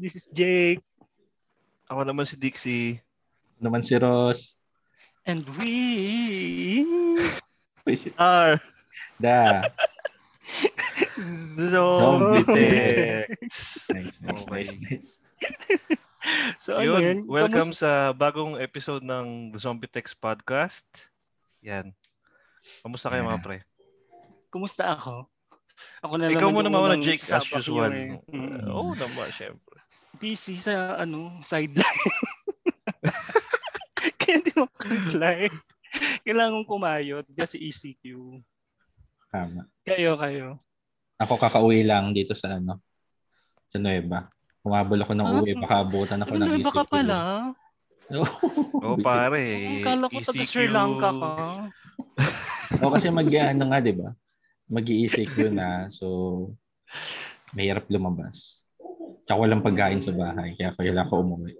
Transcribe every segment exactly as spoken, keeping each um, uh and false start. This is Jake. Ako naman si Dixie. Ako naman si Ross. And we are the Zombie Techs. Nice, nice, okay. nice, nice. So, yun, again, welcome kamusta? Sa bagong episode ng The Zombie Techs Podcast. Yan. Kamusta kayo yeah. mga pre? Kumusta ako? Ako na Ikaw muna mawala, Jake, as usual. Eh. Mm-hmm. Uh, Oo oh, naman, syempre. Busy sa ano, sideline. Kaya hindi mo reply. Kailangan kumayot kasi E C Q. Tama. Kayo, kayo. Ako kakauwi lang dito sa ano, sa Nueva. Kumabol ako ng ah, uwi. Baka abutan ako ng E C Q. Nueva ka pala? Oo, pare. Kala ko taga Sri Lanka ka. O kasi mag-ano nga, di ba? Mag-E C Q na. So, mahirap lumabas. Tsaka walang pagkain sa bahay. Kaya kailangan ko umuwi.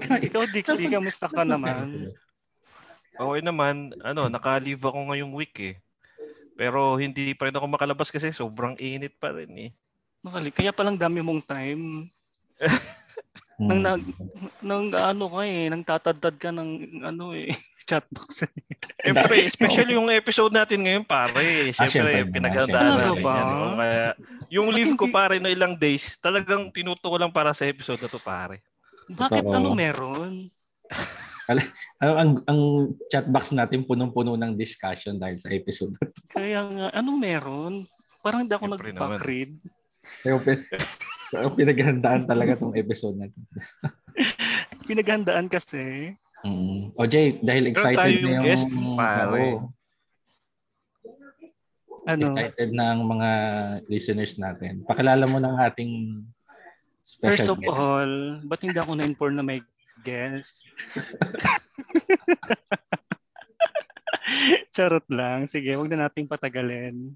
Ikaw, Dixie, kamusta ka naman? Okay naman. Ano, naka-leave ako ngayong week eh. Pero hindi pa rin ako makalabas kasi sobrang init pa rin eh. Kaya palang dami mong time. Nang, nang, nang ano ka eh, nang tatadad ka ng ano eh, chatbox eh. Eh pre, especially yung episode natin ngayon pare, siyempre pinaghandaan natin. Kaya yung leave ko pare na ilang days, talagang tinutukoy lang para sa episode na to pare. Bakit so, ano meron? Alam, ang, ang chatbox natin punong-puno ng discussion dahil sa episode na to. Kaya nga, anong meron? Parang hindi ako nag-backread. So, pinaghandaan talaga tong episode natin. Pinaghandaan kasi. Mm. O Jay, dahil excited na yung guest, pare. Ano? Excited na ang mga listeners natin. Pakilala mo ng ating special guest. First of guest. all, ba't hindi ako na-inform na may guest? Charot lang. Sige, huwag na nating patagalin.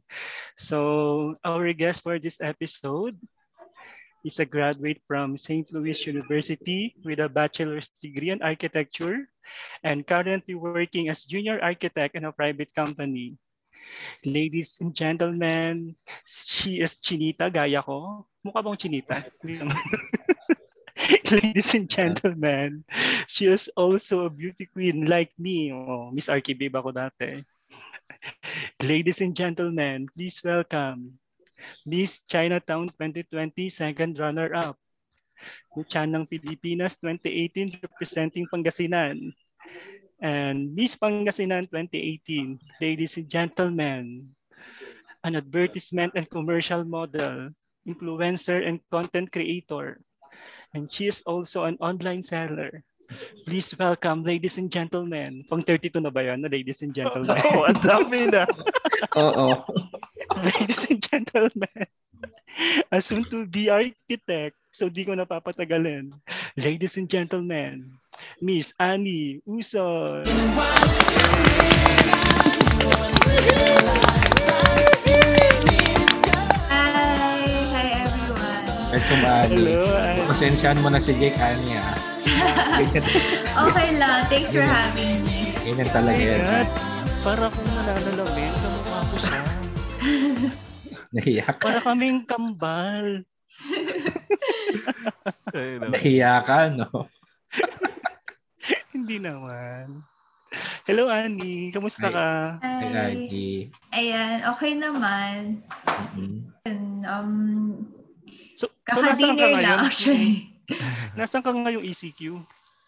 So, our guest for this episode, he's a graduate from Saint Louis University with a bachelor's degree in architecture and currently working as junior architect in a private company. Ladies and gentlemen, she is Chinita, gaya ko. Mukha bang Chinita? Ladies and gentlemen, she is also a beauty queen like me. Oh, Miss Archibaba ko dati. Ladies and gentlemen, please welcome Miss Chinatown twenty twenty, second runner-up. Miss Chanang Pilipinas twenty eighteen, representing Pangasinan. And Miss Pangasinan twenty eighteen, ladies and gentlemen, an advertisement and commercial model, influencer and content creator. And she is also an online seller. Please welcome, ladies and gentlemen. Pang thirty-two na ba yan, ladies and gentlemen? Oo, ang dami na. Oo. Ladies and gentlemen, a soon-to-be architect, so di ko napapatagalin. Ladies and gentlemen, Miss Anie Uson. Hi! Hi, everyone. Welcome, Anie. Hello. Pasensyahan mo na si Jake, Anie. Okay lang. Thanks for having me. Ganyan talaga yan. Para kung nananalamin, kamukha ko siya. Nahiya ka. Para kaming kambal. Nahiya ka, no? Hindi naman. Hello, Anie. Kamusta Hi. ka? Hi, Anie. Ayan, okay naman. Mm-hmm. And, um, so, kakadinner so lang, actually. Nasaan ka ngayong E C Q?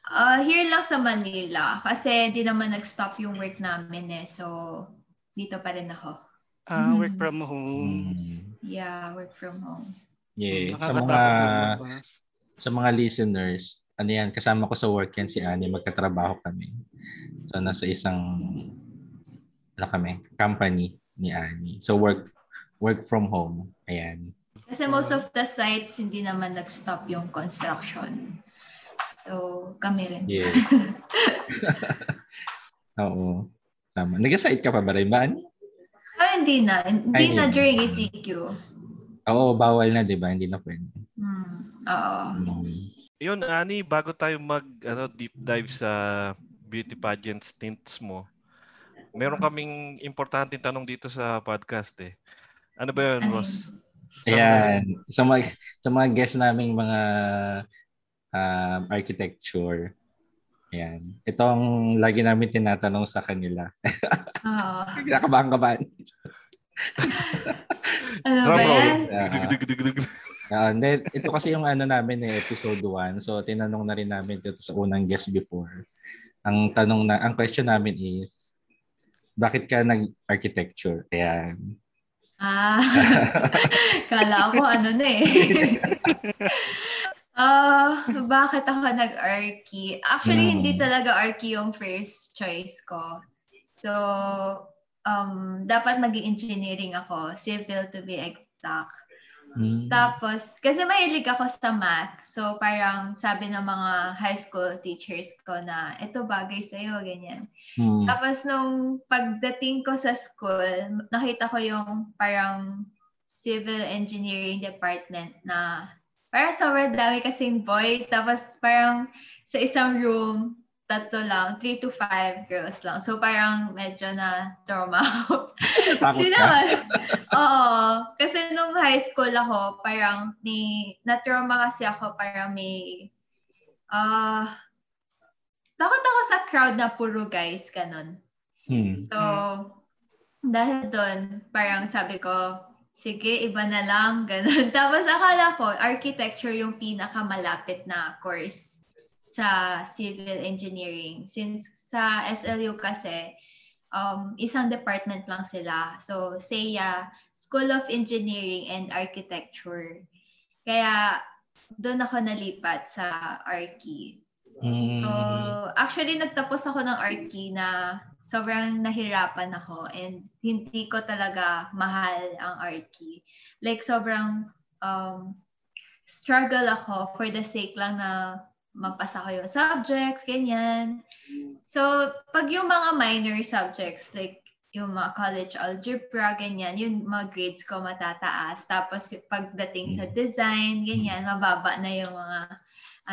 Uh, here lang sa Manila. Kasi di naman nag-stop yung work namin eh. So, dito pa rin ako. Ah, work from home. Mm. Yeah, work from home. Yeah. Sa mga, sa mga listeners, ano yan, kasama ko sa work yan si Anie, magkatrabaho kami. So, nasa isang, ano kami, company ni Anie. So, work work from home. Ayan. Kasi most of the sites, hindi naman nag-stop yung construction. So, kami rin. Yeah. Oo. Tama. Nag-site ka pa ba rin ba? Oh, hindi na. Hindi Ay, na during E C Q. Oo, bawal na, di ba? Hindi na pwede. Hmm. Oo. Mm. Yun, Anie, bago tayo mag ano, deep dive sa beauty pageant stints mo, meron kaming importanteng tanong dito sa podcast eh. Ano ba yun, Ross? Ayan. Sa mga, sa mga guests naming mga um, architecture. Ayan. Itong lagi namin tinatanong sa kanila. Oo. Kinakabahan-kabahan. Ano ba yan? Uh, then, ito kasi yung ano namin eh, episode one. So, tinanong na rin namin ito sa unang guest before. Ang tanong na, ang question namin is, bakit ka nag-architecture? Ayan. Ah, kala ko ano na eh. Ah, uh, bakit ako nag-archi? Actually, mm. hindi talaga archi yung first choice ko. So, um, dapat mag-engineering ako, civil to be exact. Mm. Tapos, kasi mahilig ako sa math. So, parang sabi ng mga high school teachers ko na, eto bagay sa'yo, ganyan. Mm. Tapos, nung pagdating ko sa school, nakita ko yung parang civil engineering department na parang sobrang dami kasing boys. Tapos, parang sa isang room, tatlo lang, three to five girls lang. So, parang medyo na trauma ako. Hindi naman. Oo. Kasi nung high school ako, parang may, na-trauma kasi ako, parang may, ah, uh, takot ako sa crowd na puro guys, ganun. Hmm. So, dahil doon, parang sabi ko, sige, iba na lang, ganun. Tapos akala ko, architecture yung pinakamalapit na course sa civil engineering. Since sa S L U kasi, um, isang department lang sila. So, SEIA, School of Engineering and Architecture. Kaya, doon ako nalipat sa Arki. Mm. So, actually, nagtapos ako ng Arki na sobrang nahirapan ako and hindi ko talaga mahal ang Arki. Like, sobrang um, struggle ako for the sake lang na mapasa ko yung subjects, ganyan. So, pag yung mga minor subjects, like yung mga college algebra, ganyan, yung mga grades ko matataas. Tapos, pagdating sa design, ganyan, mababa na yung mga,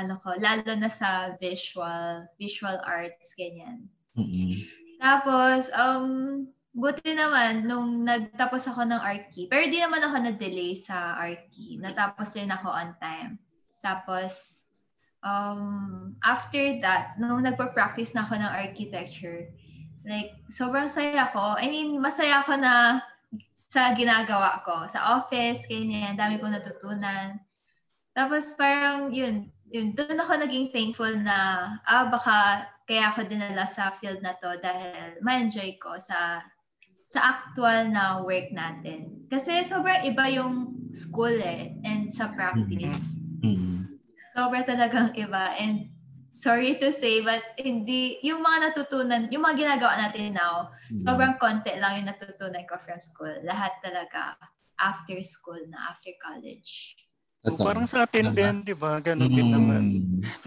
ano ko, lalo na sa visual, visual arts, ganyan. Mm-hmm. Tapos, um, buti naman, nung nagtapos ako ng Arki, pero di naman ako na-delay sa Arki. Natapos rin ako on time. Tapos, Um, after that, nung nagpa-practice na ako ng architecture, like, sobrang saya ko. I mean, masaya ako na sa ginagawa ko. Sa office, ganyan, dami kong natutunan. Tapos parang, yun, yun, doon ako naging thankful na, ah, baka kaya ako dinala sa field na to dahil ma-enjoy ko sa, sa actual na work natin. Kasi sobrang iba yung school eh, and sa practice. Sobrang talagang iba, and sorry to say, but hindi, yung mga natutunan, yung mga ginagawa natin now, sobrang konti lang yung natutunan ko from school. Lahat talaga after school na, after college. So, parang sa atin din, di ba? Ganun din naman.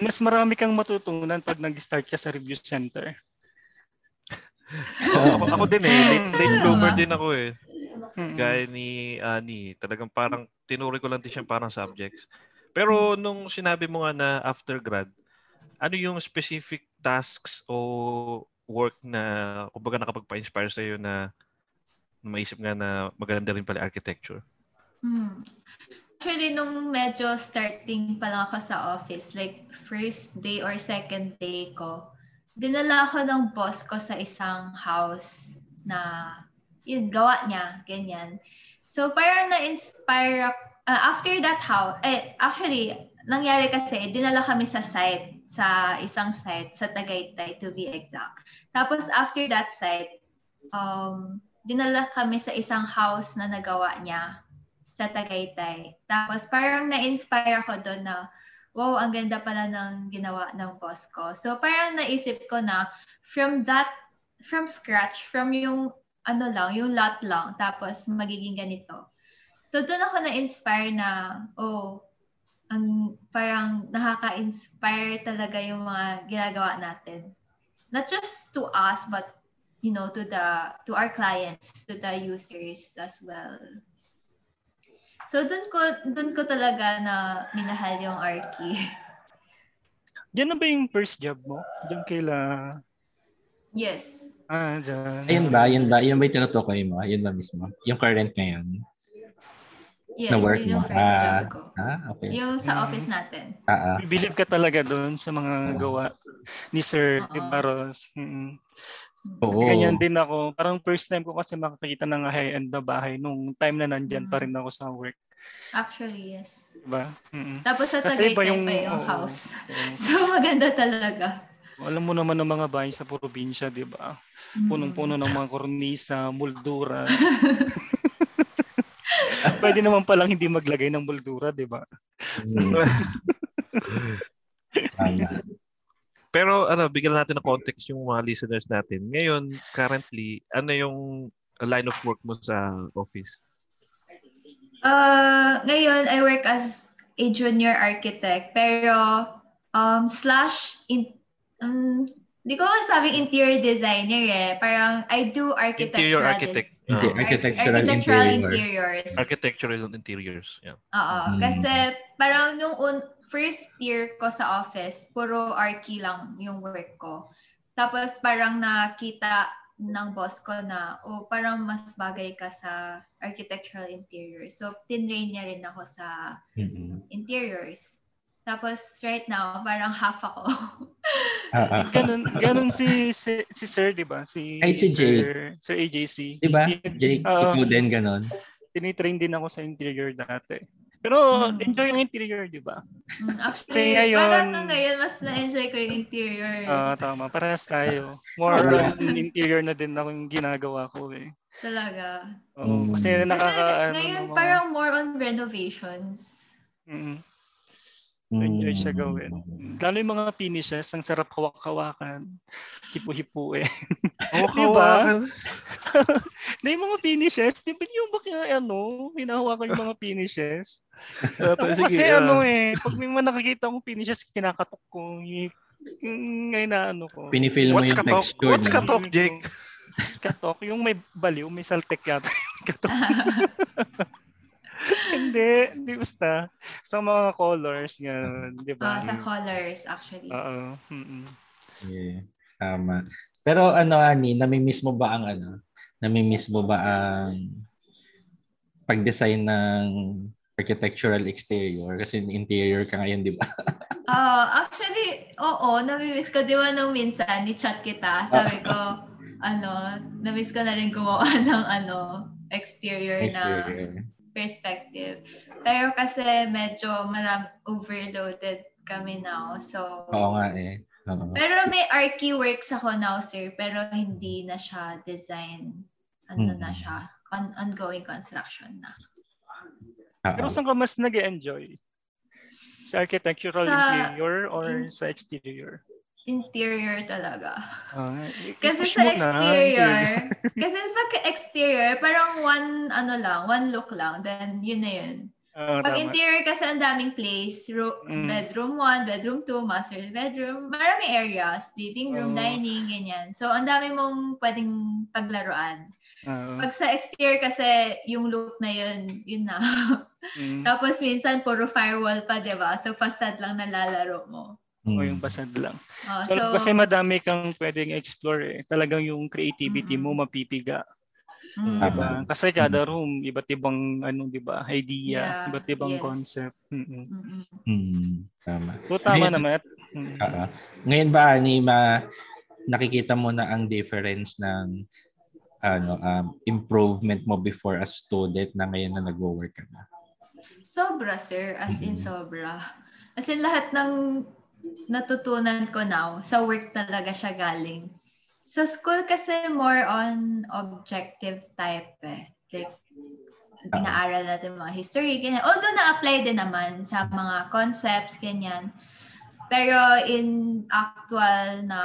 Mas marami kang matutunan pag nag-start ka sa review center. oh, ako, ako din eh. Late, late bloomer din ako eh. Kaya ni Anie, talagang parang, tinuri ko lang din siya parang subjects. Pero nung sinabi mo nga na after grad, ano yung specific tasks o work na kumbaga nakapagpa-inspire sa iyo na maisip nga na maganda rin pala architecture? Hmm. Actually, nung medyo starting pa lang ako sa office, like first day or second day ko, dinala ako ng boss ko sa isang house na yun, gawa niya, ganyan. So parang na-inspire ako. Uh, after that house, eh, actually, nangyari kasi, dinala kami sa site, sa isang site, sa Tagaytay to be exact. Tapos after that site, um, dinala kami sa isang house na nagawa niya sa Tagaytay. Tapos parang na-inspire ako doon na, wow, ang ganda pala ng ginawa ng boss ko. So parang naisip ko na, from that, from scratch, from yung ano lang, yung lot lang, tapos magiging ganito. So, doon ako na-inspire na, oh, ang parang nakaka-inspire talaga yung mga ginagawa natin. Not just to us, but, you know, to the to our clients, to the users as well. So, doon ko, doon ko talaga na minahal yung Arki. Diyan na ba yung first job mo? Diyan kaila? Yes. Ah, diyan. Ayun ba? Ayun ba? Ayun ba yung tinutukoy mo? Ayun ba mismo? Yung current na yun? Yes, na work yun yung first job ko. Ah, okay. Yung sa office natin. Ah, ah. Believe ka talaga doon sa mga oh. gawa ni Sir Ibaros. Mm-hmm. Oo. Ganyan din ako. Parang first time ko kasi makakita ng high-end na bahay nung time na nandyan mm-hmm. pa rin ako sa work. Actually, yes. Diba? Mm-hmm. Tapos sa Tagaytay pa yung, yung house. Oh, so maganda talaga. Alam mo naman ng mga bahay sa probinsya, diba? Punong-puno ng mga kornisa, moldura. Pwede naman palang hindi maglagay ng moldura, di ba? Mm. Pero ano, bigyan natin ng context yung mga listeners natin. Ngayon, currently, ano yung line of work mo sa office? Uh, ngayon, I work as a junior architect. Pero, um, slash, in, um, di ko masabing interior designer eh. Parang, I do architecture. Interior architect. Uh, architectural, architectural interiors. Architectural interiors, yeah. Oo, mm. kasi parang nung un- first year ko sa office, puro archi lang yung work ko. Tapos parang nakita ng boss ko na, oh, parang mas bagay ka sa architectural interiors. So, tinrain niya rin ako sa mm-hmm. interiors. Tapos right now, parang half ako. Ganun, ganun si, si, si Sir, di ba? Si, Ay, si Sir, Sir A J C. Di ba? Jake, uh, ikaw din ganun. Tinitrain din ako sa interior dati. Pero hmm. enjoy yung interior, di ba? Actually, so, parang na ngayon, mas na-enjoy ko yung interior. Oo, uh, tama. Parehas tayo. More on interior na din ako yung ginagawa ko eh. Talaga? Oo. Um, kasi nakaka... Kasi ngayon, ano, parang more on renovations. Mm-hmm. Enjoy siya gawin. Lalo yung mga finishes, ang sarap hawak-hawakan. Hipu-hipu eh. Hawak-hawakan? Na yung mga finishes, di ba yung bakit ano, hinahawakan yung mga finishes? Uh, kasi uh... ano eh, pag may mga nakikita akong finishes, kinakatok ko. Ngayon na ano ko. Pinifilm mo yung katok? Texture. What's katok, Jake? Katok, yung may baliw, may saltek yata yung katok. Hindi, hindi basta. Sa mga colors, yun, di ba? Uh, sa colors, actually. Oo. Yeah, tama. Pero ano, Ani, nami-miss mo ba ang ano? Nami-miss mo ba ang pag-design ng architectural exterior? Kasi interior ka ngayon, di ba? uh, actually, oo. Nami-miss ko, di ba, nung minsan, ni-chat kita. Sabi ko, ano, nami-miss ko na rin gumawa ng ano, exterior, exterior. na... perspective. Pero kasi medyo marami overloaded kami now. So, oo nga eh. Oo. Pero may archi works ako now, sir. Pero hindi na siya design. Ano hmm. na siya? On- ongoing construction na. Uh-oh. Pero saan ka mas nag-enjoy? Sa architectural sa interior or in- sa exterior? Interior talaga. Uh, kasi sa exterior, na, interior. Kasi pag exterior, parang one, ano lang, one look lang. Then, yun na yun. Uh, pag tama. Interior kasi ang daming place. Ro- mm. bedroom one, bedroom two, master bedroom. Marami areas. Living room, oh. dining, ganyan. So, ang dami mong pwedeng paglaruan. Uh, pag sa exterior kasi, yung look na yun, yun na. Mm. Tapos, minsan, puro firewall pa, diba? So, facade lang nalalaro mo. O yung basad lang. Oh, so, so, kasi madami kang pwedeng explore eh. Talagang yung creativity mm-hmm. mo mapipiga. Mm-hmm. Diba? Kasi kada room, iba't ibang ano, diba? idea, yeah. iba't ibang yes. concept. Mm-hmm. Mm-hmm. Tama. So tama ngayon, naman. Uh, ngayon ba, Anima, nakikita mo na ang difference ng ano um, improvement mo before as student na ngayon na nag-work ka na? Sobra, sir. As in sobra. As in lahat ng natutunan ko now. Sa work talaga siya galing. Sa school kasi more on objective type eh. Like, inaaral natin mga history, ganyan. Although na-apply din naman sa mga concepts, ganyan. Pero in actual na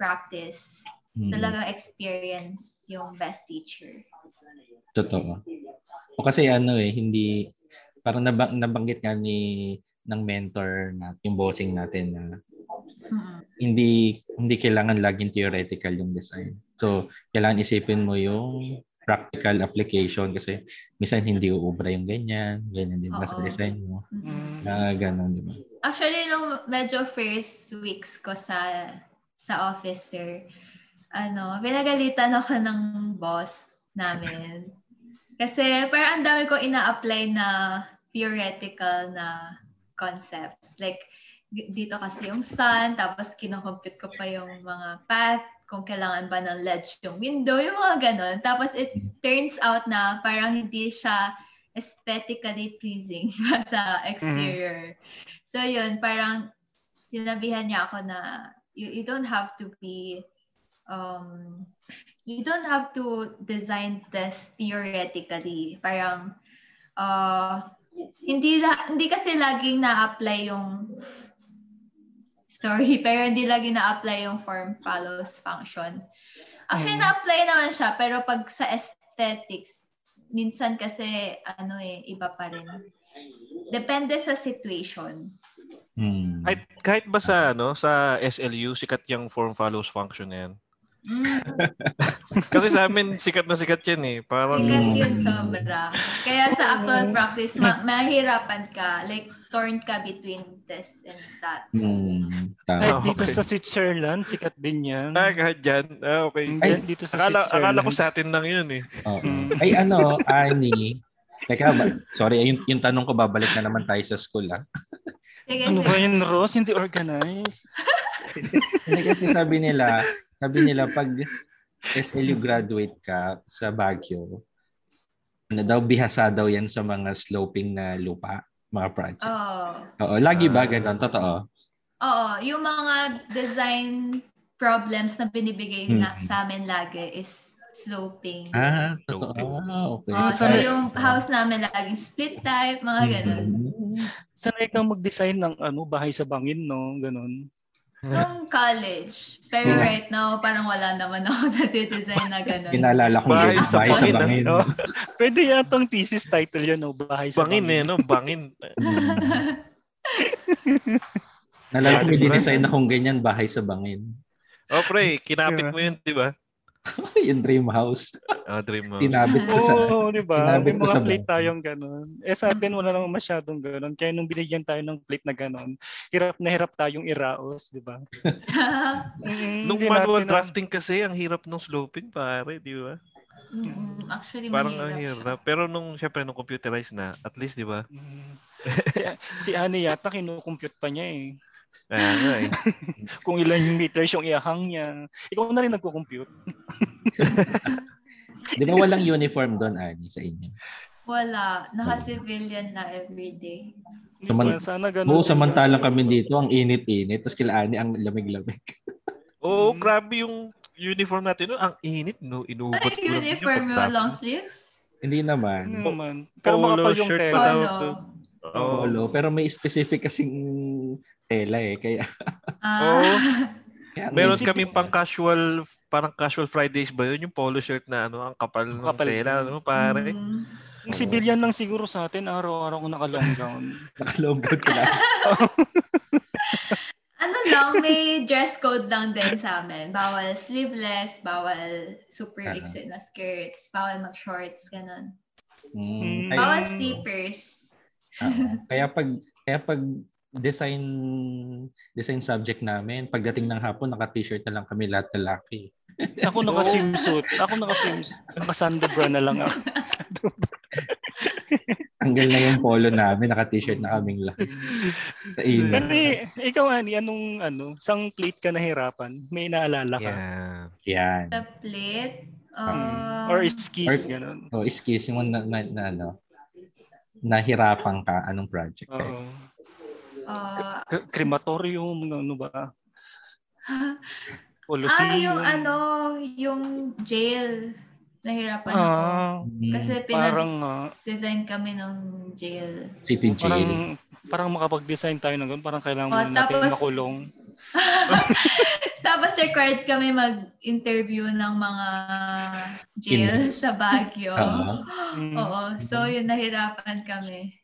practice, hmm. talagang experience yung best teacher. Totoo. O kasi ano eh, hindi, parang nabang, nabanggit nga ni ng mentor natin, yung bossing natin na mm-hmm. hindi hindi kailangan laging theoretical yung design. So, kailangan isipin mo yung practical application kasi minsan hindi uubra yung ganyan, ganyan din sa design mo. Mm-hmm. Na ganun, di ba? Actually, nung medyo first weeks ko sa sa office, sir, ano, pinagalitan ako ng boss namin. Kasi parang ang dami ko ina-apply na theoretical na concepts. Like, dito kasi yung sun, tapos kinocompute ko pa yung mga path, kung kailangan ba ng ledge yung window, yung mga ganun. Tapos it turns out na parang hindi siya aesthetically pleasing sa exterior. Mm-hmm. So yun, parang sinabihan niya ako na you, you don't have to be... Um, you don't have to design this theoretically. Parang, uh, hindi, la, hindi kasi laging na-apply yung, sorry, pero hindi laging na-apply yung form follows function. Actually, mm. na-apply naman siya, pero pag sa aesthetics, minsan kasi, ano eh, iba pa rin. Depende sa situation. Hmm. Kahit, kahit ba sa, ano, sa S L U, sikat yung form follows function yan. Mm. Kasi sa amin sikat na sikat yan eh. Parang sikat yun sobra. Kaya sa actual practice ma- mahirapan ka, like torn ka between this and that. Mm. Ay, oh, dito okay. Sa Switzerland sikat din yan. Ah, kahit dyan. Ah, okay. Ay, dito sa akala, akala ko sa atin lang yun eh. Oh. Ay ano, Anie. Teka ba? Sorry, yung, yung tanong ko babalik na naman tayo sa school ha. Ano ba yun, Ross? Hindi organized. Hindi kasi sabi nila Sabi nila, pag S L U graduate ka sa Baguio, ano daw, bihasa daw yan sa mga sloping na lupa, mga project. Oh. Oo. Lagi ba ganun? Totoo? Oo. Yung mga design problems na binibigay hmm. na sa amin lagi is sloping. Ah, totoo. Okay. Oh, so, so yung house namin laging split type, mga ganun. Mm-hmm. Sanay kang mag-design ng ano, bahay sa bangin, no? Ganun. Nung college. Pero yeah. Right now, parang wala naman ako natidesign na gano'n. Inaalala kong bahay sa bahay bangin. Sa bangin. No? Pwede yatang thesis title yun, no? Bahay sa bangin. Bangin eh, no? Bangin. Nalala kong i-design akong ganyan, bahay sa bangin. Oh, pre, kinapit mo yun, di ba? Yung dream house. Oh, dream house. Kinapit ko sa... Oo, oh, di ba? May mga plate tayong gano'n. Eh, sa atin, wala namang masyadong gano'n. Kaya nung binigyan tayo ng plate na gano'n, hirap na hirap tayong iraos, di ba? mm, nung manual na... drafting kasi, ang hirap nung sloping, pare, di ba? Mm, actually, parang ang hirap. Pero nung, syempre, nung computerized na, at least, di ba? Mm. si, si Anie yata, kinukompute pa niya eh. Ah, eh. Kung ilan yung meters yung iahang niya. Ikaw na rin nagko-compute. Di ba walang uniform doon, Anie, sa inyo? Wala. Naka-civilian na everyday. Saman- Sana ganun. Oo, samantalang kami dito, ang init-init. Tapos kila Anie, ang lamig-lamig. Oo, grabe yung uniform natin. No? Ang init, no? Inubot. Ay, uniform yung pag- long sleeves? Hindi naman. Hindi naman. Pero makapal yung shirt pa daw. Oh, oh. Pero may specific kasing tela eh kaya. Ah. Oh. Kaya meron kami pang casual, parang casual Fridays ba 'yun yung polo shirt na ano, ang kapal ng kapal tela, ano pare. Mm. Yung civilian lang siguro sa atin araw-araw kung naka-long gown. Naka-long gown ka lang. Ano lang, may dress code lang din sa amin. Bawal sleeveless, bawal super exit na skirts, bawal mag-shorts, ganun. Mm. Bawal Ay. Slippers. Uh, kaya pag kaya pag design design subject namin, pagdating ng hapon naka-t-shirt na lang kami lahat na laki. Ako naka-swimsuit. Ako naka-swimsuit. Naka-sandabra na lang ako. Tanggal na yung polo namin, naka-t-shirt na kaming lahat. Kasi ikaw Anie, anong ano, sang plate ka nahirapan? May inaalala ka? Yeah. Yan. Sa plate um, or skis ganun. Oh, skis yung na, na, na ano. Nahirapan ka? Anong project? Uh, uh, K- crematorium? Ano ba? Ah, yung ano, yung jail. Nahirapan uh, ako. Kasi pinag-design uh, kami ng jail. City jail. Parang, parang makapag-design tayo ng ganun. Parang kailangan oh, tapos, natin makulong. Tapos required kami mag-interview ng mga jail In- sa Baguio. Uh-huh. Oo. So, yun, nahirapan kami.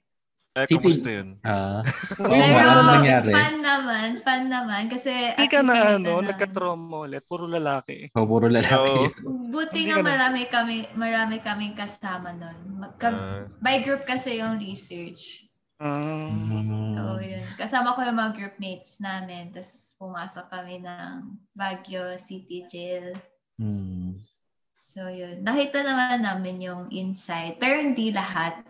Eh, kamusta yun? Uh, oh, pero, fun naman. Fun naman. Kasi... Hindi ka na, ano, na. Nagka-trauma ulit. Puro lalaki. Oh, puro lalaki. Oh. Buti nga marami kami, marami kaming kasama nun. Magka- uh. By group kasi yung research. Um, so, yun. Kasama ko yung mga groupmates namin. Tapos pumasok kami ng Baguio City Jail. Hmm. So yun, nakita naman namin yung insight pero hindi lahat.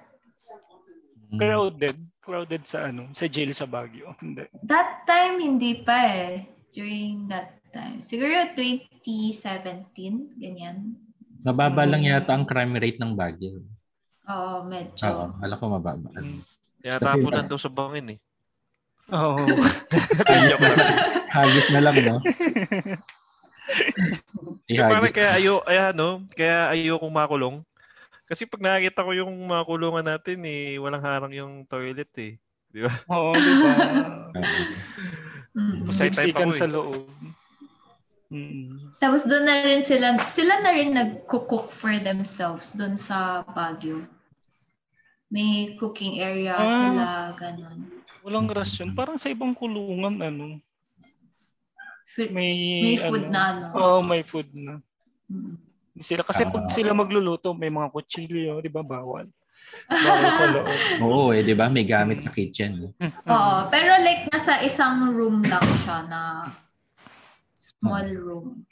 Crowded, crowded sa ano, sa jail sa Baguio. Hindi. That time hindi pa eh. During that time. Siguro twenty seventeen, ganyan. Mababa lang yata ang crime rate ng Baguio. Oo, medyo. Oo, alam ko mababa. Kaya tapunan daw sa bangin eh. Oo. Halos na lang, no? Parang kaya ayo, ayan, no? Kaya ayo kung makulong. Kasi pag nakita ko yung mga kulungan natin, eh, walang harang yung toilet eh. Di ba? Oo, di ba? Sinsikan sa loob. Mm. Tapos doon na rin sila, sila na rin nag-cook for themselves doon sa Baguio. May cooking area ah, sila, ganun. Walang rasyon. Parang sa ibang kulungan, ano? May, may food ano, na, ano? Oo, oh, may food na. Mm. Sila kasi uh, pag sila magluluto may mga kutsilyo, 'di ba? Bawal. Bawal sa loob. Oo, eh 'di ba? May gamit sa kitchen. Oo, pero like nasa isang room lang siya na small room.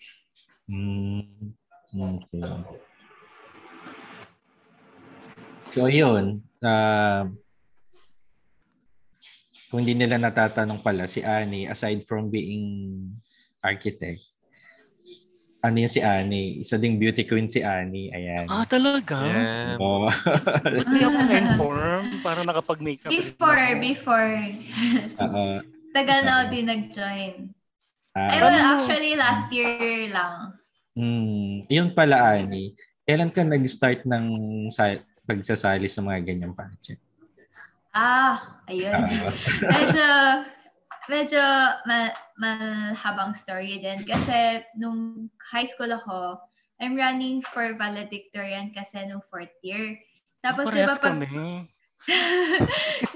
Mm. Okay. So 'yun, uh, kung hindi nila natatanong pala si Anie aside from being architect, ano yan si Anie? Isa ding beauty queen si Anie. Ayan. Ah, talaga? Yeah. Oh. Hindi ako na-inform. Parang nakapag-makeup. Before, before. Uh-oh. Tagal na din nag-join. Uh, Ay, well, actually, last year lang. Mm, yun pala, Anie. Kailan ka nag-start ng pagsasali sa mga ganyang pageant? Ah, ayun. Medyo... Medyo mal- malhabang story din kasi nung high school ako, I'm running for valedictorian kasi nung fourth year. Tapos di ba pag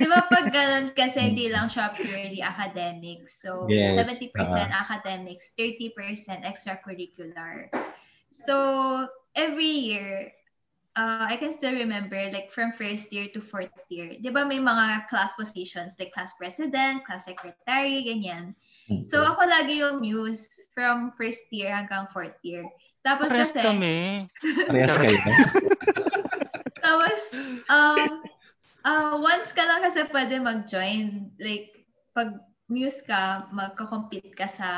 di ba pag ganun kasi hindi lang siya purely academic. So yes, seventy percent uh-huh. academics, thirty percent extracurricular. So every year, Uh, I can still remember like from first year to fourth year. Di ba may mga class positions like class president, class secretary, ganyan. Okay. So ako lagi yung muse from first year hanggang fourth year. Tapos Pares kasi... kami. Parehas kayo. Tapos, um, uh, once ka lang kasi pwede mag-join. Like, pag muse ka, magko-compete ka sa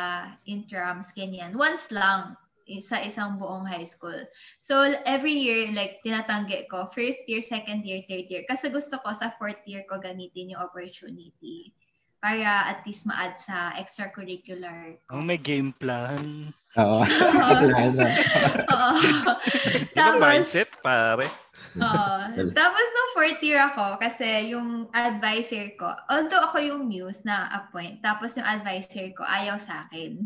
intrams, ganyan. Once lang. Sa isang buong high school. So, every year, like, tinatanggi ko, first year, second year, third year. Kasi gusto ko sa fourth year ko gamitin yung opportunity para at least ma-add sa extracurricular. Oh, may game plan. Oo. Oo. Yung mindset, pare. Oo. Tapos, nung fourth year ako, kasi yung advisor ko, although ako yung muse na appoint, tapos yung advisor ko, ayaw sa akin.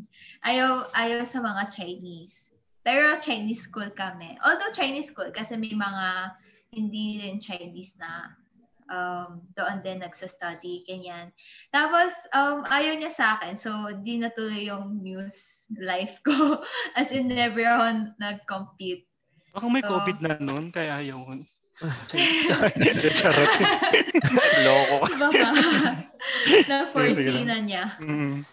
Ayaw, ayaw sa mga Chinese. Pero Chinese school kami. Although Chinese school, kasi may mga hindi rin Chinese na Um, doon din nagsa-study, ganyan. Tapos, um, ayaw niya sa akin. So, di natuloy yung muse life ko. As in, never ako nag-compete. Baka so, may COVID na noon, kaya ayaw ko. Charot. Loko. Baka. Na-foresee na niya. Mm-hmm.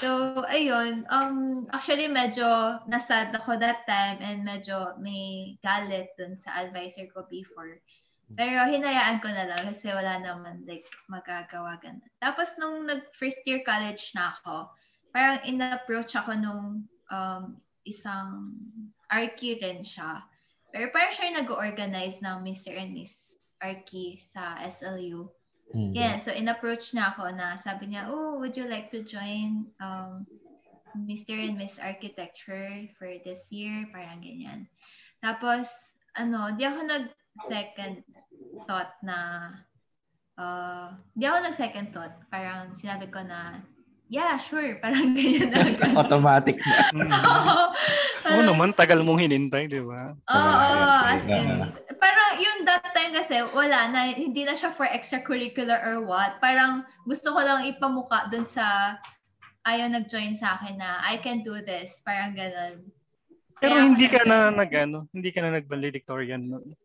So, ayun. Um, actually, medyo nasad ako that time and medyo may galit dun sa advisor ko before. Pero hinayaan ko na lang kasi wala naman like magagawa ganun. Tapos nung nag-first year college na ako, parang in-approach ako nung um, isang Arki rin siya. Pero parang siya yung nag-organize ng Mister and Miss Arki sa S L U. Mm-hmm. Yeah, so in-approach niya ako na sabi niya, oh, would you like to join um, Mister and Miss Architecture for this year? Parang ganyan. Tapos, ano, di ako nag second thought na uh, di ako nag second thought, parang sinabi ko na yeah, sure, parang ganyan na ganyan. Automatic na. Oo, parang, oo naman, tagal mong hinintay, di ba? Oo, oo, as in parang yun that time kasi wala na, hindi na siya for extracurricular or what, parang gusto ko lang ipamuka dun sa ayaw nag-join sa akin na I can do this, parang ganun. Pero kaya hindi ka na nag ano, hindi ka na nag-valedictorian noon.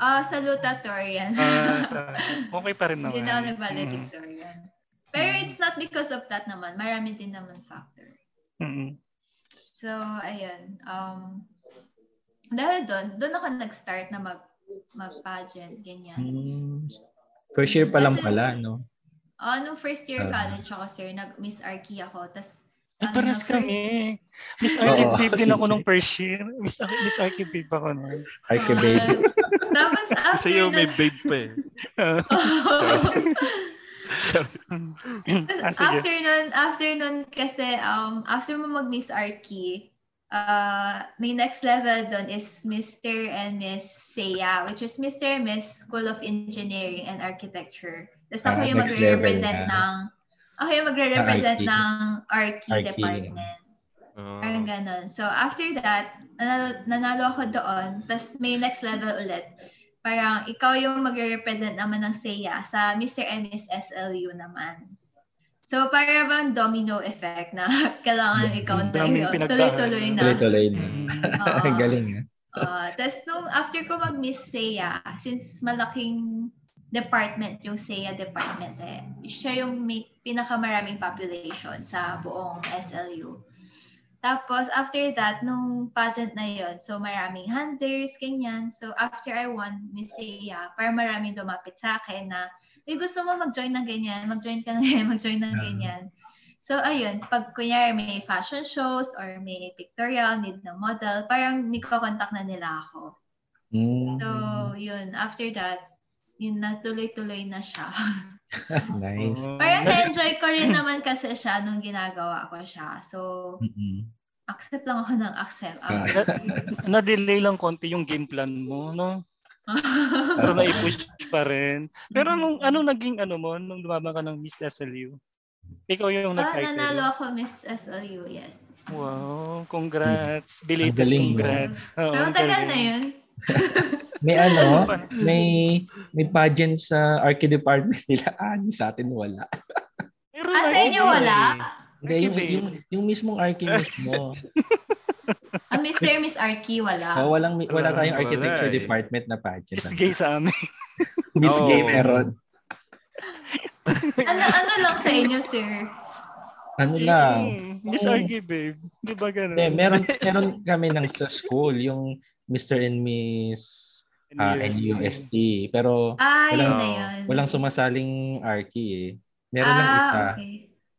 Ah, uh, salutatorian. Ah, uh, okay pa rin naman. Hindi na nag-valedictorian. Mm. Pero it's not because of that naman. Marami din naman factor. Mm-hmm. So, ayun. Um, dahil doon, doon ako nag-start na mag, mag-pageant, ganyan. Mm. First year pa lang pala, no? Oh, nung first year uh, college ako, sir, nag-Miss Arki ako. Tapos, ay, um, paras kami. First... Miss Arki babe din ako nung first year. Miss Arki babe ako nun. Arki babe. Tapos after sa'yo may babe pa eh. After nun, after nun kasi, um, after mo mag-Miss Arki, uh, may next level dun is Mister and Miss Seya, which is Mister and Miss School of Engineering and Architecture. Tapos ako yung uh, magre-represent level, ng ako yung magre-represent uh, ng Archie Department. Uh, Parang ganun. So, after that, nanalo, nanalo ako doon. Tapos may next level ulit. Parang ikaw yung magre-represent naman ng S E I A sa Mister and Miss S L U naman. So, para bang domino effect na kailangan ikaw na yun. Tuloy-tuloy na. Tuloy-tuloy na. Ang galing eh. Tapos nung after ko mag-Miss S E I A, since malaking department, yung S E I A department eh. Siya yung may pinakamaraming population sa buong S L U. Tapos, after that, nung pageant na yon, so maraming handlers, ganyan. So, after I won Miss S E I A, para maraming lumapit sa akin na, eh, gusto mo mag-join ng ganyan, mag-join ka ng ganyan, mag-join ng ganyan. So, ayun, pag kunyari may fashion shows or may pictorial, need na model, parang niko-contact na nila ako. Mm. So, yun, after that, yun na, tuloy-tuloy na siya. Nice. Parang na-enjoy ko rin naman kasi siya nung ginagawa ko siya. So, mm-hmm. accept lang ako ng accept. Na-delay lang konti yung game plan mo, no? Pero na-push pa rin. Pero nung, anong naging ano mo nung lumaba ka ng Miss S L U? Ikaw yung ah, nag-criteria. Nanalo ako Miss S L U, yes. Wow, congrats. Belated congrats. Pero oh, tagal na yun. May ano, may may pageant sa Archi Department nila. Ah, sa atin wala. Ah, sa inyo wala? Hindi, yung, yung, yung mismong Archi mismo. Ah, Mister and Miss Arki, wala. Oh, walang, wala tayong architecture wala, eh. department na pageant. Miss Gay sa amin. Miss oh. Gay meron. ano, ano lang sa inyo, sir? Ano lang? Miss Arki, babe. Di ba ganun? Eh, meron, meron kami ng sa school, yung Mister and Miss Uh, N U S D. Pero ah, walang, walang sumasaling Arki eh. Meron ah, lang isa. Okay.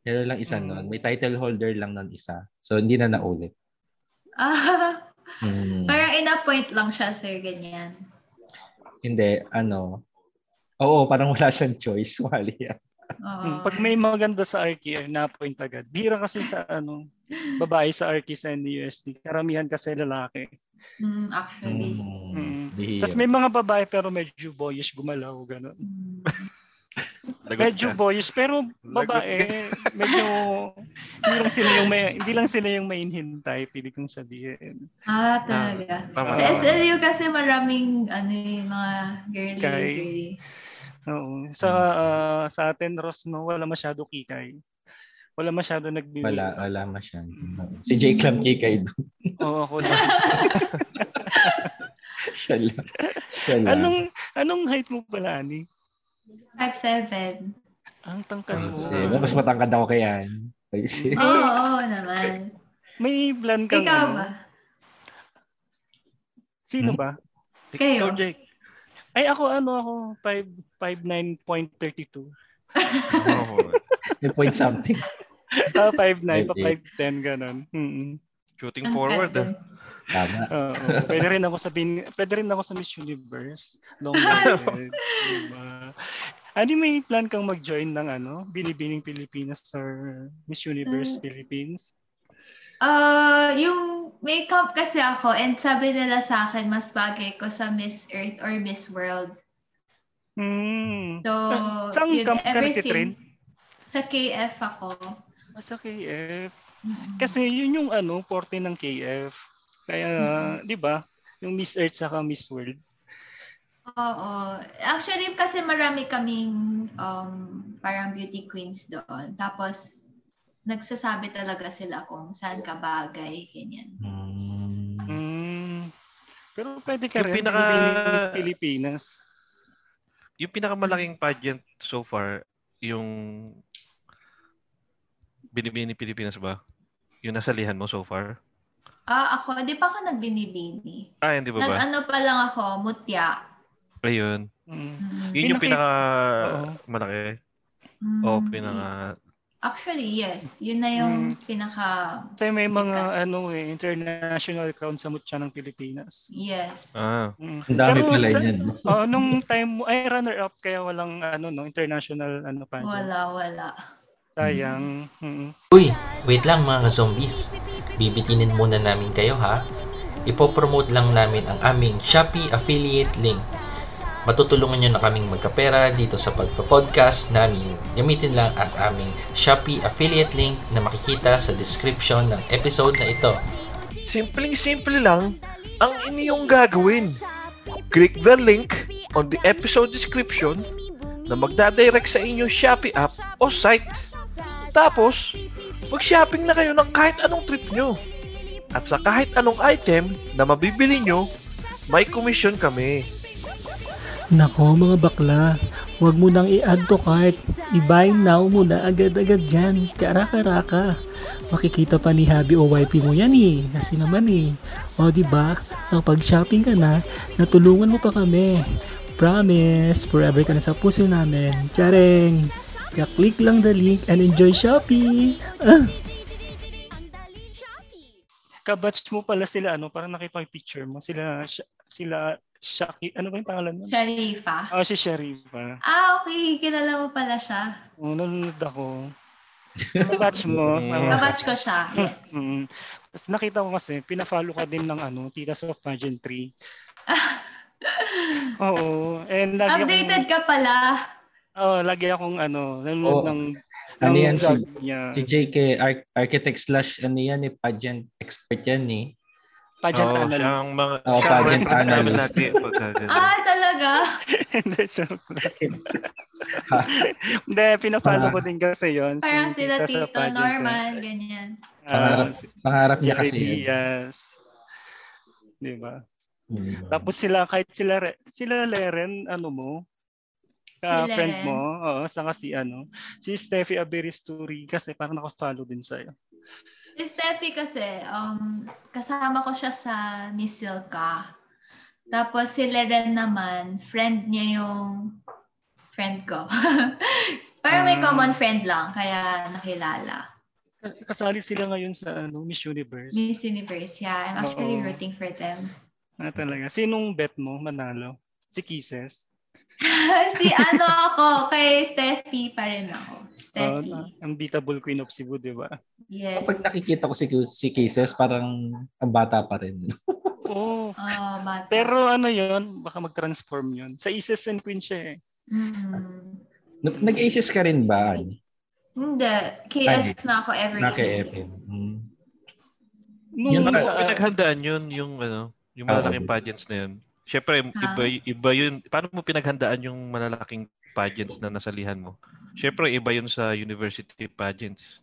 Meron lang isa mm. nun. May title holder lang nun isa. So, hindi na naulit. Ah, mm. Parang in-appoint lang siya, sir. Ganyan. Hindi. Ano. Oo, parang wala siyang choice. Wali yan. Oh. Pag may maganda sa Arki, in-appoint agad. Bira kasi sa ano babae sa Arki sa N U S D. Karamihan kasi lalaki. Mm, actually. Mm. Mm. Tapos may mga babae pero medyo boyish gumalaw, gano'n. Medyo boyish pero babae, medyo hindi lang sila yung may, hindi lang sila yung mainhintay, pili kong sabihin. Ah, talaga. Ah, sa S L U kasi maraming ano mga girly, kay. girly. Oo. Sa uh, sa atin Ross no, wala masyado kikay. Wala masyado nagbibigay. Wala, wala masyado. Si J. Clam Kikay doon. Oo, ako doon. Siya lang. Siya lang. Anong, anong height mo pala, Ani? five seven. Ang tangkad mo. Mas matangkad ako kaya. Oo, oo naman. May plan ka. Ikaw ba? Sino ba? Kayo. Ay, ako ano ako. five nine point three two. Oo. May point something. Ah, oh, five nine pa five ten ganun. Mm-mm. Shooting forward. Ah. Tama. Uh, oh. Pwede rin ako sabihin, pwede rin ako sa Miss Universe. Long diba? Ano may plan kang mag-join ng ano, Binibining Pilipinas or Miss Universe hmm. Philippines? Uh, yung makeup kasi ako and sabi nila sa akin mas bagay ko sa Miss Earth or Miss World. Mm. So, saan ka nagtitrain? Sa K F ako. Oh, sa K F. Mm-hmm. Kasi yun yung ano, porte ng K F. Kaya, mm-hmm. di ba? Yung Miss Earth saka Miss World. Oo. Actually, kasi marami kaming um, parang beauty queens doon. Tapos, nagsasabi talaga sila kung saan ka bagay. Ganyan. Mm. Pero pwede ka yung rin. Pinaka... Pilipinas. Pilipinas. Yung pinakamalaking pageant so far, yung... Binibini Pilipinas ba? Yung nasalihan mo so far? Ah, ako, hindi pa ako nagbinibini. Ah, hindi ba ba? Nag-ano pa lang ako, mutya. Ayun. Mm. Yun yung pinaka malaki. Mm. O, pinaka... Actually, yes. Yun na yung mm. pinaka... Kasi may mga ano eh, international crown sa mutya ng Pilipinas. Yes. Ah, mm. Ang dami pala yun. Oh, nung time, ay runner-up kaya walang ano, no, international ano pa. Wala, wala. Sayang. Mm. Mm. Uy, wait lang mga zombies. Bibitinin muna namin kayo ha. Ipopromote lang namin ang aming Shopee affiliate link. Matutulungan nyo na kaming magkapera dito sa pagpa-podcast namin. Gamitin lang ang aming Shopee affiliate link na makikita sa description ng episode na ito. Simpleng-simple lang ang inyong gagawin. Click the link on the episode description na magdadirect sa inyong Shopee app o site. Tapos, mag-shopping na kayo ng kahit anong trip nyo. At sa kahit anong item na mabibili nyo, may commission kami. Nako mga bakla, huwag mo nang i-add to cart. I-buy now muna agad-agad dyan. Karaka-raka. Makikita pa ni Habi o Y P mo yan eh. Kasi naman eh. O diba, kapag shopping ka na, natulungan mo pa kami. Promise, forever ka na sa puso namin. Tsareng! Klik lang the link and enjoy Shopee! Ah. Kabatch mo pala sila, ano? Parang nakipag-picture mo. Sila, sila... Shaki, ano ba yung pangalan mo? Sharifa. Oh, si Sharifa. Ah, okay. Kilala mo pala siya. Oo, oh, nalunod ako. Kabatch mo. Kabatch ko siya. Yes. Mm-hmm. Tapos nakita ko kasi, pinafollow ka din ng ano, Titas of Paddington three. Oo. And lagi updated akong, ka pala. Oo, oh, lagi akong ano, nalunod oh, ng... Ano yan? Si, si J K, ar- architect slash ano yan, eh, pageant expert yan eh. Pageant oh, analyst. Siyang mga, oh, siyang pageant analyst. Ah, talaga? Hindi, siya. Hindi, pinapalo ko din kasi yun. Parang si sila Tito Norman, ganyan. Uh, Pangarap niya kasi yun. Yes. Di ba? Hmm. Tapos sila, kahit sila, sila Leren, ano mo, ka si friend Leren. Mo, oo, saka si ano, si Steffi Aberestori kasi parang nakafollow din sa'yo. Si Steffi kasi, um, kasama ko siya sa Miss Silka. Tapos si Leren naman, friend niya yung friend ko. Parang may um, common friend lang, kaya nakilala. Kasali sila ngayon sa ano, Miss Universe. Miss Universe, yeah. I'm actually oo. Rooting for them. Ah, talaga. Sinong bet mo manalo? Si Kisses? Si ano ako, kay Steffi pa rin ako. Steffi. Uh, unbeatable queen of Cebu, di ba? Yes. Kapag nakikita ko si, si Kisses, parang ang bata pa rin. Oo. Oh. Oh, bata. Pero ano yun, baka mag-transform yun. Sa Aces and Queen siya eh. Mm-hmm. Nag-Aces ka rin ba? Hindi. K F na ako ever since. Na K F. Mm-hmm. Nung no, sa... pinaghandaan yun, yung ano, yung malaking pageants na yun. Siyempre, iba, iba yun. Paano mo pinaghandaan yung malalaking pageants na nasalihan mo? Siyempre, iba yun sa university pageants.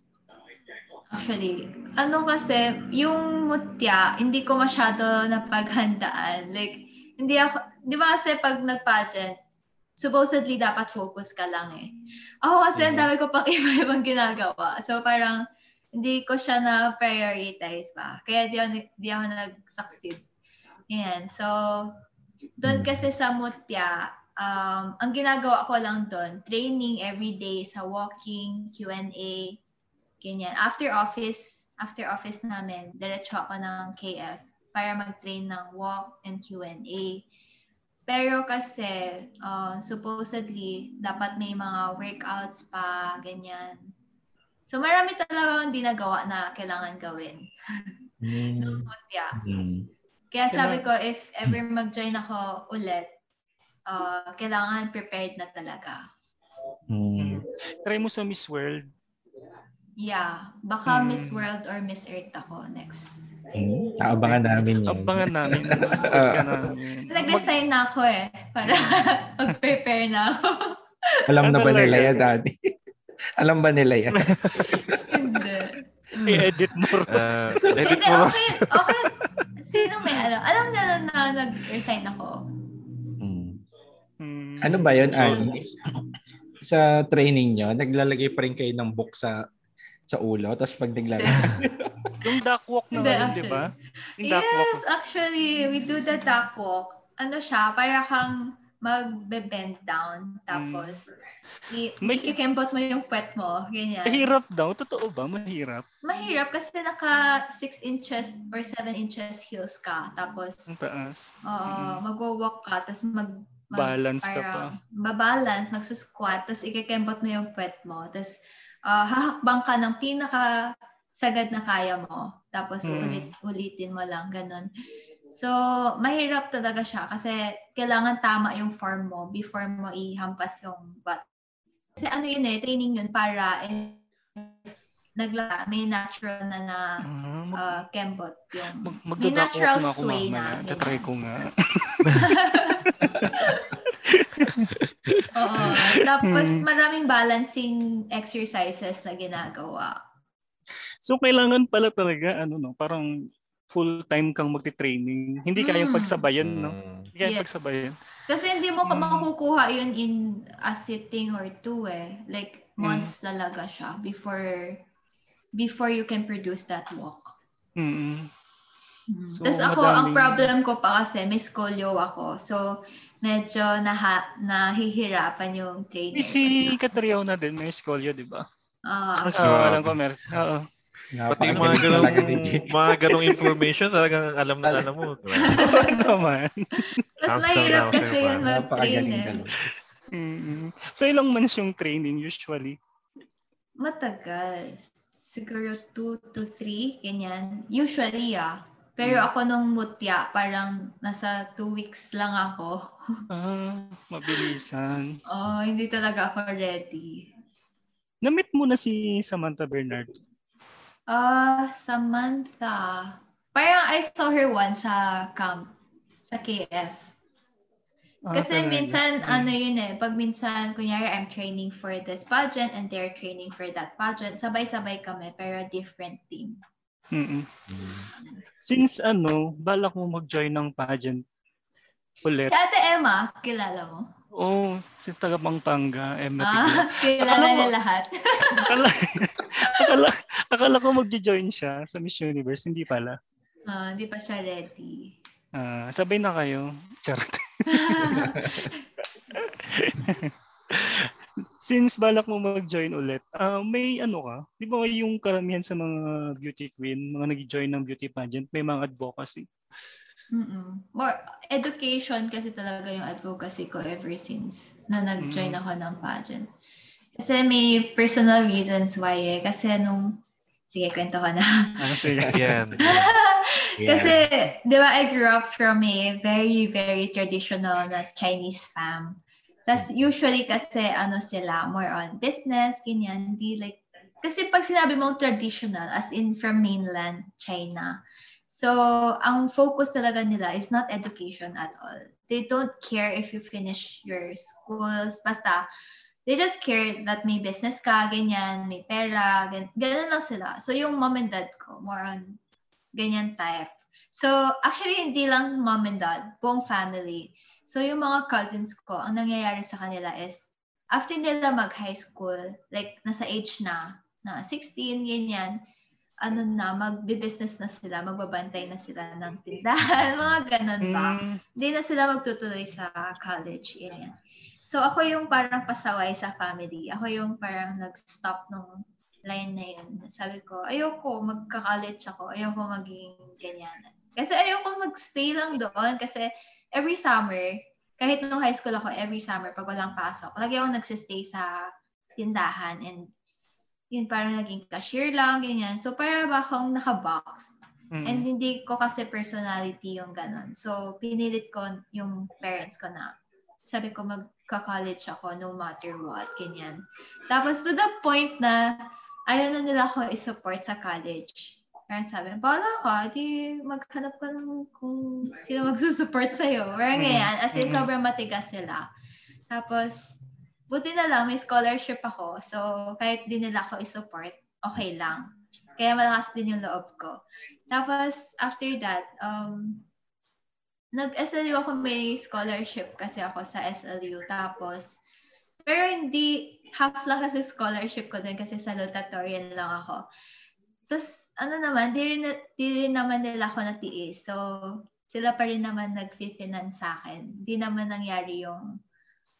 Actually, ano kasi, yung mutya, hindi ko masyado napaghandaan. Like, hindi ako, di ba kasi pag nag-pageant, supposedly dapat focus ka lang eh. Ako kasi, ang dami ko pang iba-ibang ginagawa. So, parang, hindi ko siya na-prioritize ba. Kaya di ako, di ako nag-succeed. Yan, so... Doon kasi sa mutya, um, ang ginagawa ko lang doon, training every day sa walking, Q and A, ganyan. After office, after office namin, diretso ako ng K F para mag-train ng walk and Q and A. Pero kasi, um, supposedly, dapat may mga workouts pa, ganyan. So marami talaga hindi nagawa na kailangan gawin. Mm. Nung mutya. Mm. Kaya sabi ko, if ever mag-join ako ulit, uh, kailangan prepared na talaga. Mm. Try mo sa Miss World. Yeah. Baka mm. Miss World or Miss Earth ako next. Mm. Abangan namin yun. Abangan namin. Nag-resign na ako eh. Para mag-prepare na ako. Alam na ba nila yan, Daddy? Alam ba nila yan? Hindi. I-edit mo. Uh, edit mo. Okay. okay. Sino may alam? Alam na na, na nag-resign ako. Hmm. Hmm. Ano ba yun, Anie? Sa training nyo, naglalagay pa rin kayo ng book sa sa ulo, tapos pag naglalagay. Yung duck walk na rin, di ba? Yung duck walk. Yes, actually, we do the duck walk. Ano siya, para kang magbe-bend down, tapos mm. ikikembot mo yung puwet mo, ganyan. Mahirap daw? Totoo ba? Mahirap? Mahirap kasi naka six inches or seven inches heels ka, tapos ang taas. Oo, mm. magwo-walk ka, tapos mag, mag balance ka pa. Babalance, magsusquat, tapos ikikembot mo yung puwet mo, tapos uh, hahakbang ka ng pinaka-sagad na kaya mo, tapos mm. ulit, ulitin mo lang, ganun. So, mahirap talaga siya kasi kailangan tama yung form mo before mo ihampas yung butt. Kasi ano yun eh, training yun para eh, nagla may natural na na uh, mag, uh, kembot yung mag- may natural sway na. Tatry ko nga. Oo. Tapos maraming balancing exercises na ginagawa. So, kailangan pala talaga ano no, parang full-time kang magti-training. Hindi kaya yung pagsabayan, mm. no? Hindi kaya yes. pagsabayan. Kasi hindi mo ka makukuha yun in a sitting or two, eh. Like, months mm. talaga siya before before you can produce that walk. Mm-hmm. Mm. So, tapos ako, madami. Ang problem ko pa kasi, may scolio ako. So, medyo naha, nahihirapan yung training. Si Katriao na din, may scolio, di ba? Oo. Uh, so, uh, alam ko, meron. Oo. Uh, Yeah, pati mga ganong, mga ganong information talagang alam na alam mo. Mas mahirap kasi yun mag-train eh. Mm-hmm. So ilang months yung training usually? Matagal. Siguro two to three, ganyan. Usually ah. Pero hmm. ako nung mutya, parang nasa two weeks lang ako. Ah, mabilisan. Oh, hindi talaga ako ready. Na-meet mo na si Samantha Bernardo? Ah, uh, Samantha. Parang I saw her once sa camp, sa K F. Kasi ah, minsan, mm. ano yun eh, pag minsan, kunyari, I'm training for this pageant and they're training for that pageant. Sabay-sabay kami, pero different team. Mm-mm. Since ano, balak mo mag-join ng pageant ulit. Si Ate Emma, kilala mo? Oo, oh, si taga Pampanga, Emma. Ah, kilala niya lahat. Akala, akala, akala ko magjo-join siya sa Miss Universe, hindi pala. Ah, uh, hindi pa siya ready. Ah, uh, sabay na kayo. Charot. Since balak mo mag-join ulit, uh, may ano ka? Di ba yung karamihan sa mga beauty queen, mga nag-join ng beauty pageant, may mga advocacy? Mm-mm. More education kasi talaga yung advocacy ko ever since na nag-join ako ng pageant. Kasi may personal reasons why eh. Kasi nung, sige, kwento ko na. Again. Kasi, di ba, I grew up from a very, very traditional na Chinese fam. Tapos usually kasi ano sila, more on business, ganyan, di like, kasi pag sinabi mong traditional, as in from mainland China, so, ang focus talaga nila is not education at all. They don't care if you finish your schools. Basta, they just care that may business ka, ganyan, may pera, gan- ganyan lang sila. So, yung mom and dad ko, more on ganyan type. So, actually, hindi lang mom and dad, buong family. So, yung mga cousins ko, ang nangyayari sa kanila is, after nila mag-high school, like, nasa age na, na sixteen, ganyan, ano na, magbe-business na sila, magbabantay na sila ng tindahan, mga ganun pa. Hindi mm. na sila magtutuloy sa college, ganyan. So, ako yung parang pasaway sa family. Ako yung parang nag-stop nung line na yun. Sabi ko, ayoko, magka-college ako. Ayoko maging ganyan. Kasi ayoko mag-stay lang doon. Kasi every summer, kahit nung high school ako, every summer, pag walang pasok, lagi akong nagsistay sa tindahan and yun, parang naging cashier lang, ganyan. So, para ba akong naka-box. Mm-hmm. And hindi ko kasi personality yung ganun. So, pinilit ko yung parents ko na, sabi ko, magka-college ako no matter what, ganyan. Tapos, to the point na, ayaw na nila ako i-support sa college. Parang sabi, bahala ka, di maghanap ka ng kung sino magsusupport sa'yo. Parang mm-hmm. ganyan. As in, mm-hmm. sobrang matigas sila. Tapos, buti na lang, may scholarship ako. So, kahit din nila ako i-support, okay lang. Kaya malakas din yung loob ko. Tapos, after that, um, nag-S L U ako, may scholarship kasi ako sa S L U. Tapos, pero hindi, half lang kasi scholarship ko dun kasi salutatorian lang ako. Tapos, ano naman, di rin, di rin naman nila ako natiis. So, sila pa rin naman nag-finance sa akin. Di naman nangyari yung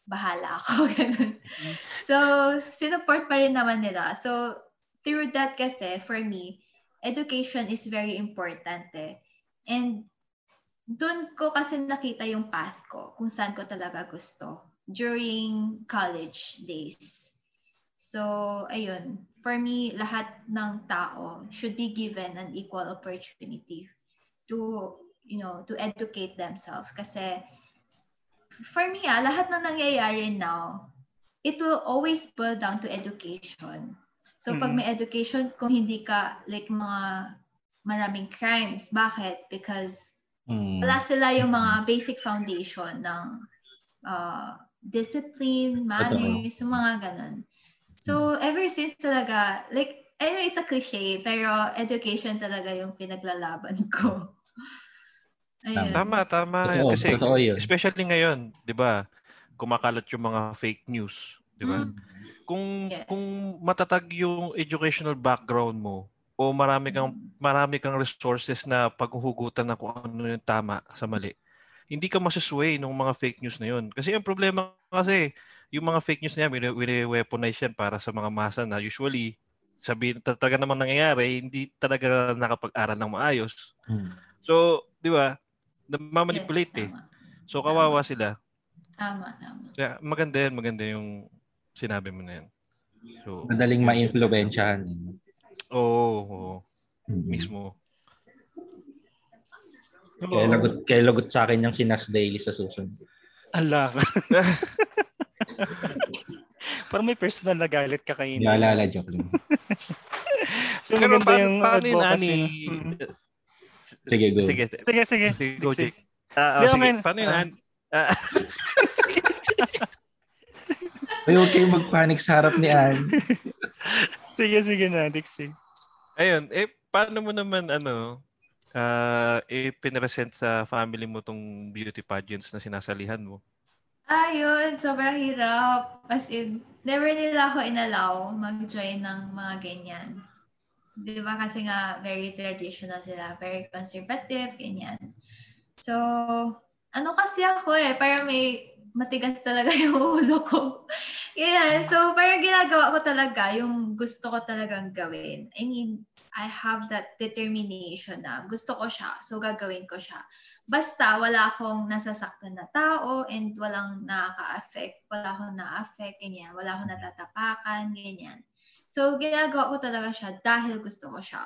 bahala ako. So, sinuport pa rin naman nila. So, through that kasi, for me, education is very important eh. And, doon ko kasi nakita yung path ko, kung saan ko talaga gusto during college days. So, ayun. For me, lahat ng tao should be given an equal opportunity to, you know, to educate themselves. Kasi, for me, ah, lahat na nangyayari now, it will always boil down to education. So, mm-hmm. pag may education, kung hindi ka, like, mga maraming crimes. Bakit? Because mm-hmm. wala sila yung mga basic foundation ng uh, discipline, manners, yung mga ganun. So, ever since talaga, like, I know it's a cliche, pero education talaga yung pinaglalaban ko. Ayun. Tama, tama. Totoo, kasi, totoo yun. Especially ngayon, di ba, kumakalat yung mga fake news, di ba? Mm. Kung, yes. kung matatag yung educational background mo, o marami kang, marami kang resources na paghuhugutan na kung ano yung tama sa mali, hindi ka masasway ng mga fake news na yun. Kasi yung problema kasi, yung mga fake news niya, wini-weaponize yan para sa mga masa na usually, sabihin, talaga naman nangyayari, hindi talaga nakapag-aral ng maayos. Hmm. So, di ba, namamanipulate yes, eh. So, kawawa tama. Sila. Tama, tama. Kaya, maganda yan, maganda yung sinabi mo na yan. So, madaling ma-influensyahan. Oo, oh, oh, hmm. mismo. Kaya lagot, kaya lagot sa akin yung sinas daily sa susunod. Ala ka. Parang may personal na galit ka kayo. Naalala, joke lang. So, pero maganda pa, yung advocacy. Ani... Sige, go. Sige, sige. Sige, sige go, Jake. Uh, oh, sige, man. Paano yun, Ani? Uh, Ay, huwag kayong magpanik sa harap ni Ani. Sige, sige na, Dixie. Ayun, eh, paano mo naman, ano, uh, eh, pinresent sa family mo tong beauty pageants na sinasalihan mo? Ayun, sobrang hirap. As in, never nila ako inalaw mag-join ng mga ganyan. Di ba? Kasi nga, very traditional sila. Very conservative, ganyan. So, ano kasi ako eh. Parang may matigas talaga yung ulo ko. Ganyan. So, parang ginagawa ko talaga yung gusto ko talagang gawin. I mean, I have that determination na gusto ko siya. So, gagawin ko siya. Basta wala akong nasasaktan na tao and walang nakaka-affect, wala akong na-affect, ganyan. Wala akong natatapakan, ganyan. So, ginagawa ko talaga siya dahil gusto ko siya.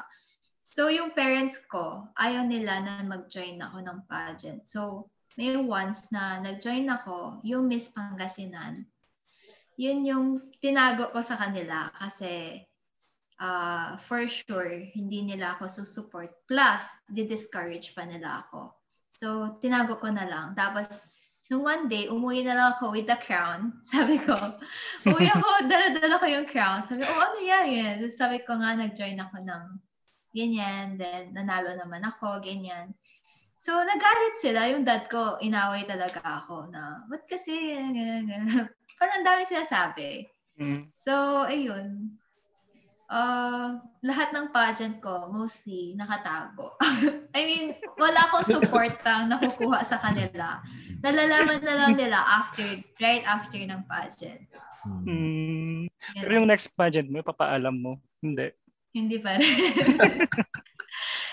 So, yung parents ko, ayaw nila na mag-join ako ng pageant. So, may once na nag-join ako, yung Miss Pangasinan, yun yung tinago ko sa kanila kasi uh, for sure, hindi nila ako susupport. Plus, di-discourage pa nila ako. So, tinago ko na lang. Tapos, nung one day, umuwi na lang ako with the crown. Sabi ko, umuwi ako, dala-dala ko yung crown. Sabi ko, oh, ano yan yun? Sabi ko nga, nag-join ako ng ganyan. Then, nanalo naman ako, ganyan. So, nagalit sila. Yung dad ko, inaway talaga ako na, what kasi? Parang dami sinasabi. Mm-hmm. So, ayun. Uh, lahat ng pageant ko mostly nakatago. I mean, wala akong support ang nakukuha sa kanila. Nalalaman na lang nila after, right after ng pageant. Mm. Pero yung next pageant mo, papaalam mo? Hindi. Hindi pa rin.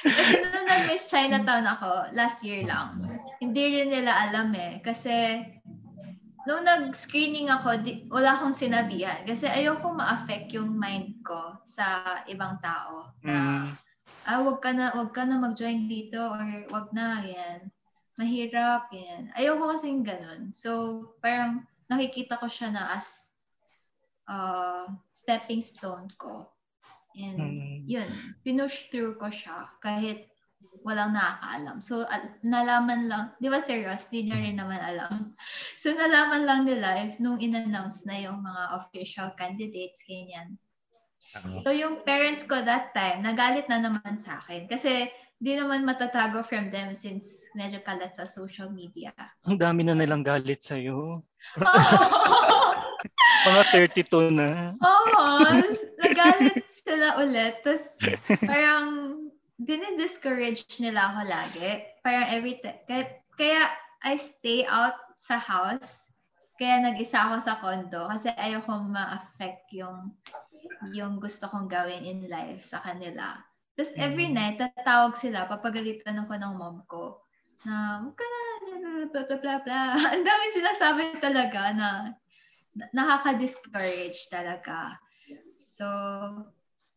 Kasi nung nag-Miss Chinatown ako, last year lang, hindi rin nila alam eh. Kasi nung nag-screening ako, di, wala akong sinabihan. Kasi ayoko ma-affect yung mind ko sa ibang tao. Na, mm. ah, wag ka na, wag ka na mag-join dito or wag na, yan. Mahirap, yan. Ayoko kasing ganun. So, parang nakikita ko siya na as uh, stepping stone ko. And mm. yun, pinush through ko siya kahit walang nakakaalam. So, nalaman lang. Di ba, serious? Di na rin naman alam. So, nalaman lang nila if nung in-announce na yung mga official candidates, ganyan. So, yung parents ko that time, nagalit na naman sa akin. Kasi, di naman matatago from them since medyo kalat sa social media. Ang dami na nilang galit sa'yo. Oo! Oh! Mga thirty-two na. Oo. Nagalit sila ulit. Tapos parang dinidiscourage nila ako lagi. Parang every time. Kaya, kaya I stay out sa house. Kaya nag-isa ako sa condo. Kasi ayoko ma-affect yung, yung gusto kong gawin in life sa kanila. Tapos every night, tatawag sila. Papagalitan ako ng mom ko. Na, huwag ka na, blah, blah, blah, blah. Ang dami sinasabi talaga na nakaka-discourage talaga. So,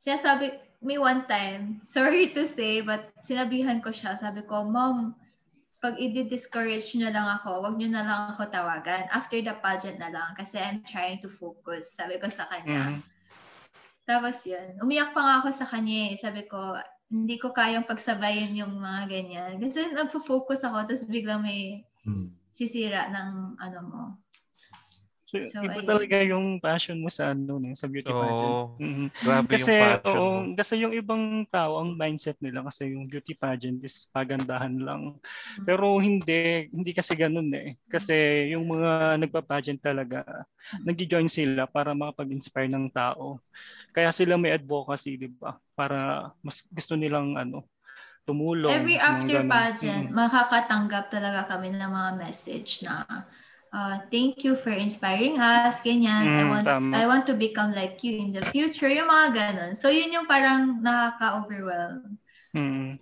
sinasabi, may one time, sorry to say, but sinabihan ko siya. Sabi ko, Mom, pag i-discourage nyo na lang ako, wag nyo na lang ako tawagan. After the pageant na lang, kasi I'm trying to focus. Sabi ko sa kanya. Mm-hmm. Tapos yun, umiyak pa nga ako sa kanya. Sabi ko, hindi ko kayang pagsabayin yung mga ganyan. Kasi nagpo-focus ako, tapos biglang may sisira ng ano mo. So, so iba ayun. Talaga yung passion mo sa ano, sa beauty oh, pageant. Mm-hmm. Grabe kasi, yung passion oo, mo. Kasi yung ibang tao, ang mindset nila kasi yung beauty pageant is pagandahan lang. Mm-hmm. Pero hindi, hindi kasi ganun eh. Kasi yung mga nagpa-pageant talaga, nag-join sila para makapag-inspire ng tao. Kaya sila may advocacy, di ba? Para mas gusto nilang ano, tumulong. Every after pageant, mm-hmm. makakatanggap talaga kami ng mga message na Uh, thank you for inspiring us. Ganyan. Mm, I want tama. I want to become like you in the future. Yung mga ganun. So, yun yung parang nakaka-overwhelm. Hmm.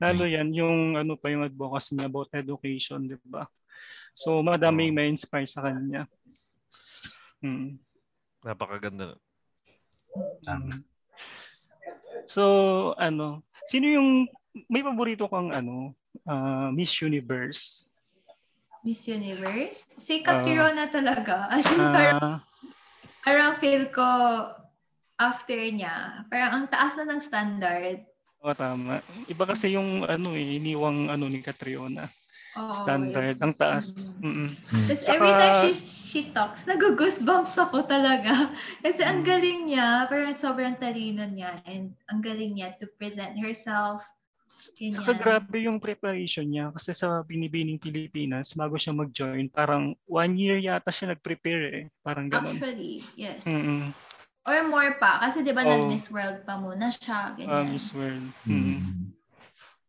Lalo nice. Yan, yung ano pa yung advocacy niya about education, di ba? So, madami may inspire sa kanya. Hmm. Napakaganda. Tama. So, ano, sino yung, may paborito kang ano, uh, Miss Universe? Miss Universe? Si Kakirona uh, talaga. As in, parang, uh, parang feel ko after niya. Parang ang taas na ng standard. Oo, oh, tama. Iba kasi yung ano eh, iniwang ano ni Katriona. Oh, standard. Yeah. Ang taas. Mm-hmm. Mm-hmm. Tapos every time she, she talks, nag-goosebumps ako talaga. Kasi mm-hmm. ang galing niya, parang sobrang talino niya. And ang galing niya to present herself. Ganyan. Saka grabe yung preparation niya kasi sa Binibining Pilipinas bago siya mag-join parang one year yata siya nag-prepare eh. Parang ganun. Actually, yes. Mm-mm. Or more pa kasi di ba oh. nag-Miss World pa muna siya. Ganyan. Uh, Miss World. Mm-hmm.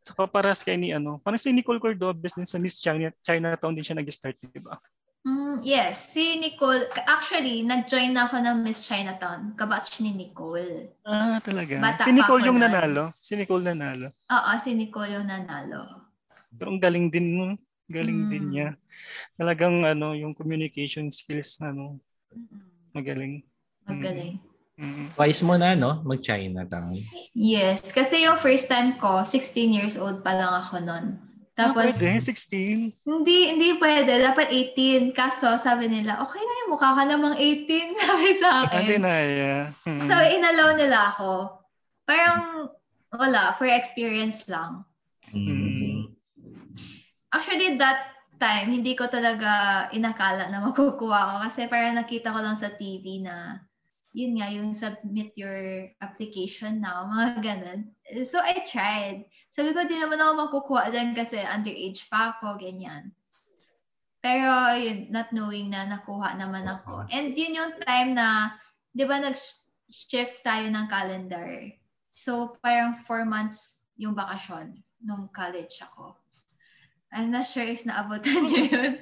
Saka paras kay ni ano, parang si Nicole Cordoves din sa Miss Chinatown din siya nag-start di ba? Mm, yes, si Nicole, actually, nag-join na ako ng Miss Chinatown, kabatch ni Nicole. Ah, talaga? Bata si Nicole yung nanalo? Si Nicole nanalo? Oo, si Nicole yung nanalo. Pero ang galing din mo, galing mm. din niya. Talagang ano, yung communication skills, ano, magaling. Magaling. Mm. Twice mo na, no? Mag-Chinatown. Yes, kasi yung first time ko, sixteen years old pa lang ako nun. Tapos, pwede, sixteen? Hindi, hindi pwede. Dapat eighteen. Kaso, sabi nila, okay na yun, mukha ka namang eighteen, sabi sa akin. Hindi na, yeah. Hmm. So, inalaw nila ako. Parang, wala, for experience lang. Hmm. Actually, that time, hindi ko talaga inakala na makukuha ko. Kasi parang nakita ko lang sa T V na, yun nga, yung submit your application now, mga ganun. So, I tried. Sabi ko, di naman ako makukuha dyan kasi underage pa ako, ganyan. Pero, yun, not knowing na nakuha naman ako. And yun yung time na, di ba, nag-shift tayo ng calendar. So, parang four months yung bakasyon nung college ako. I'm not sure if naabutan niyo yun.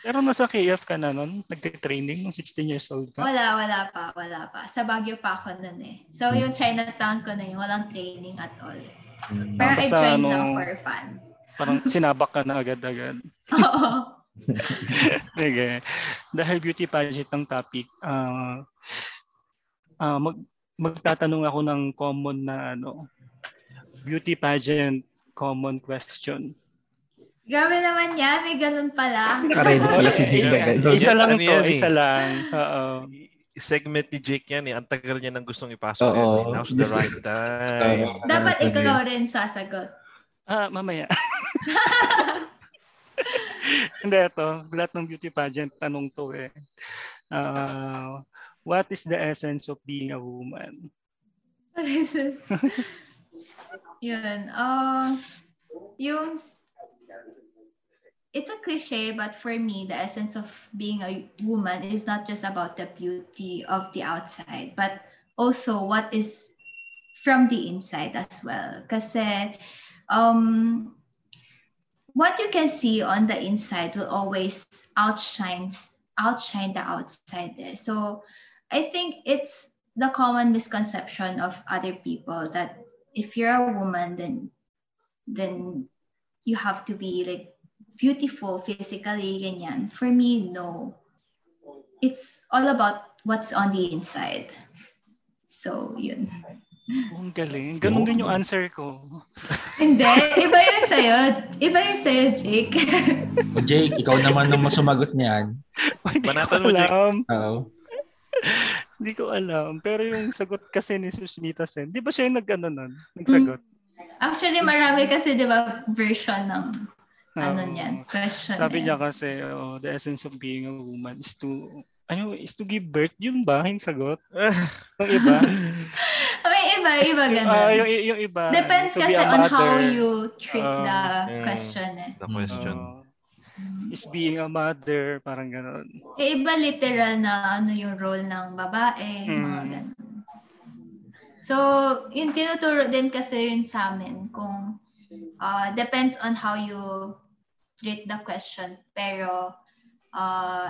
Pero nasa K F ka na nun? Nagtitraining nung sixteen years old ka? Wala, wala pa, wala pa. Sa Baguio pa ako nun eh. So yung Chinatown ko na yun, walang training at all. Mm-hmm. Pero basta, I joined ano, lang for fun. Parang sinabak ka na agad-agad. Oo. Okay. Dahil beauty pageant ang topic, uh, uh, mag- magtatanong ako ng common na ano, beauty pageant common question. Grabe naman yan, may ganun pala. Karina pala si Jake. Isa lang to, isa lang. Oo. Segment ni Jake yan eh. Ang tagal niya nang gustong ipasok. Oh, now's the right time. Dapat ikaw rin sasagot. Ah, mamaya. Hindi, ito. Lahat ng beauty pageant, tanong to eh. Uh, what is the essence of being a woman? Yun. Uh, yung it's a cliche, but for me, the essence of being a woman is not just about the beauty of the outside, but also what is from the inside as well. Kasi um, what you can see on the inside will always outshine, outshine the outside. So I think it's the common misconception of other people that if you're a woman, then then you have to be like beautiful physically, ganyan. For me, no. It's all about what's on the inside. So, yun. Oh, ang galing. Ganun din yung answer ko. Hindi. Iba yun sa'yo. Iba yun sa'yo, Jake. O Jake, ikaw naman ang masumagot niyan. Hindi ko alam. Oo. Hindi ko alam. Pero yung sagot kasi ni Susmita Sen, di ba siya yung nag-ano nun? Nagsagot? Actually, marami kasi, di ba, version ng ano um, niyan? Question. Sabi niya kasi, oh, the essence of being a woman is to, ano, is to give birth. Yun ba? Yung sagot? Yung iba? May iba, iba ganun. Uh, yung, yung iba. Depends kasi on how you treat uh, the yeah, question. Eh. The question. Uh, is being a mother, parang ganun. E, iba literal na ano yung role ng babae, hmm. mga ganun. So, yung tinuturo din kasi yun sa amin kung Uh, depends on how you treat the question, pero uh,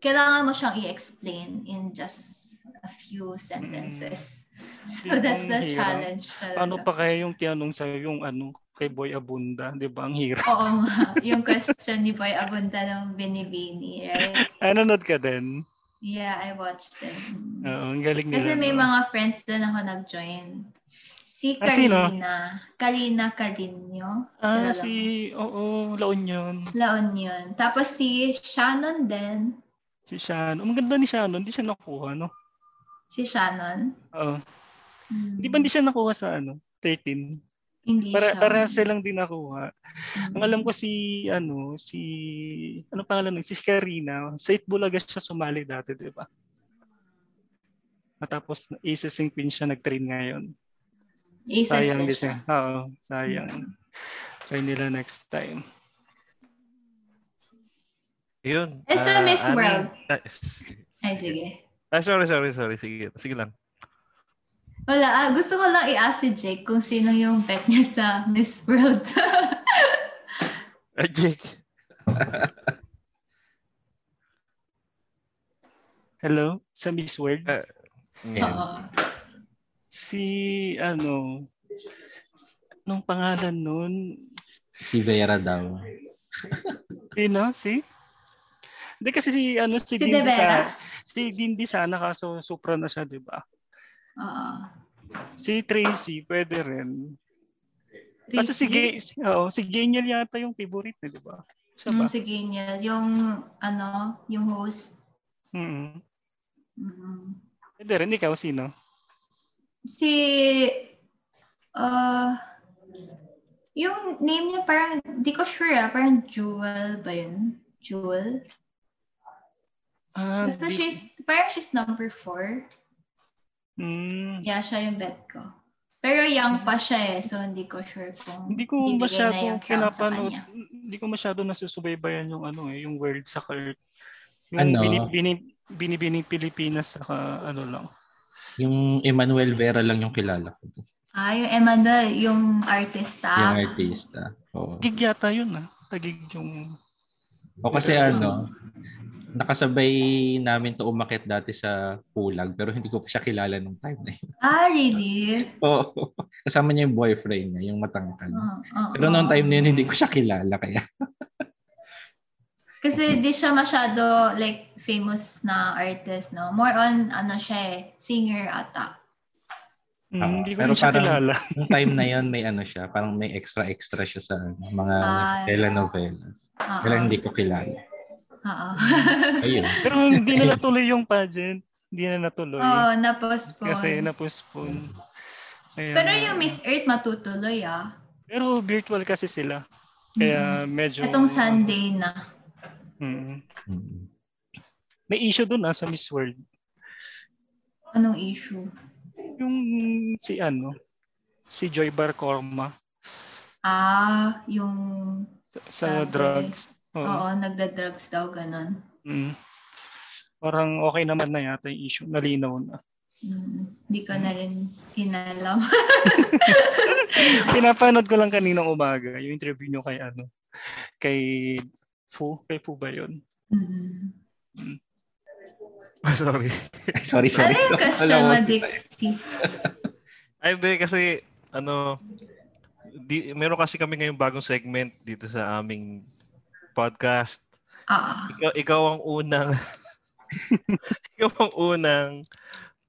kailangan mo siyang i-explain in just a few sentences. So di that's the hirap. Challenge. Paano pa kaya yung tinanong sa'yo yung ano, kay Boy Abunda, di ba? Ang hirap. Oo nga. Yung question ni Boy Abunda ng Binibini, right? Nanonood ka din? Yeah, I watched it. Oo, ang galing nila. Kasi may no? mga friends din ako nag-join. Si Karina. Karina Carino. Ah, si... Oo, La Union. La Union. Tapos si Shannon din. Si Shannon. Ang ganda ni Shannon. Hindi siya nakuha, no? Si Shannon? Oo. Hmm. Di ba hindi siya nakuha sa ano? thirteen? Hindi para, siya. Para silang din nakuha. Hmm. Ang alam ko si... Ano? Si... Ano pangalan? Si Karina. Sa Itbulaga siya sumali dati, di ba? At tapos, Aces and Queens siya nag-train ngayon. Aces sayang din siya. Oo, sayang. Try nila next time. Yun. It's uh, a Miss Anie. World. Ay, sige. Ay, sorry, sorry, sorry. Sige, sige lang. Wala, ah, gusto ko lang i-ask si Jake kung sino yung bet niya sa Miss World. Ay, Jake. Hello? Sa Miss World? Uh, yeah. Oo. Si, ano, anong pangalan nun? Si Vera daw. Sino? Si? Hindi kasi si, ano, si, si Dindi sana. Si Dindi sana kaso supra na siya, di ba? Oo. Si Tracy, pwede rin. Kasi si Gay, si, oh, si Genial yata yung favorite, di ba? Mm, ba? Si Genial. Yung, ano, yung host. Mm-hmm. Mm-hmm. Pwede rin, ikaw sino? Si, uh, yung name niya parang, di ko sure ah, parang Jewel ba yun? Jewel? Uh, Basta di... she's, parang she's number four. Mm. Yeah, siya yung bet ko. Pero young pa siya eh, so hindi ko sure kung hindi ko masyado kinapanood, hindi ko masyado nasusubaybayan yung ano eh, yung world sa card. Yung ano? Binibining, Binibining Pilipinas saka ano lang. Yung Emmanuel Vera lang yung kilala ko. Ah, yung Emmanuel, yung artista. Yung artista. Oo. Gig yata yun ah. Tagig yung... O kasi ano, nakasabay namin to umakit dati sa Pulag pero hindi ko pa siya kilala nung time na yun. Ah, really? Oo. Kasama niya yung boyfriend niya, yung matangkad. Oh, oh, pero nung time na yun, hindi ko siya kilala kaya. Kasi di siya masyado like famous na artist, no? More on ano siya eh, singer ata. Mm, uh, pero parang yung time na yon may ano siya, parang may extra-extra siya sa mga uh, telenovelas. Uh-oh. Pero hindi ko kilala. Oo. Ayun. Pero hindi na natuloy yung pageant. Hindi na natuloy. Oo, oh, na-postpone. Kasi na-postpone. Ayan. Pero yung Miss Earth matutuloy ah. Pero virtual kasi sila. Kaya mm-hmm. medyo... Itong Sunday na. Mm. May issue doon ah sa Miss World. Anong issue? Yung si ano, si Joy Barcorma. Ah, yung sa, sa drugs. Oo, Oo nagda-drugs daw, ganun. Mm. Parang okay naman na yata yung issue. Nalinaw na. Hindi mm, ko na rin inalam. Pinapanood ko lang kaninang umaga yung interview nyo kay ano, kay Fu, kay Fu ba yun? Mm. Mm. Sorry. sorry, sorry. Ano yung question mo, Dixie? Ay, hindi kasi ano, di, meron kasi kami ngayong bagong segment dito sa aming podcast. Ah. Ikaw, ikaw ang unang ikaw ang unang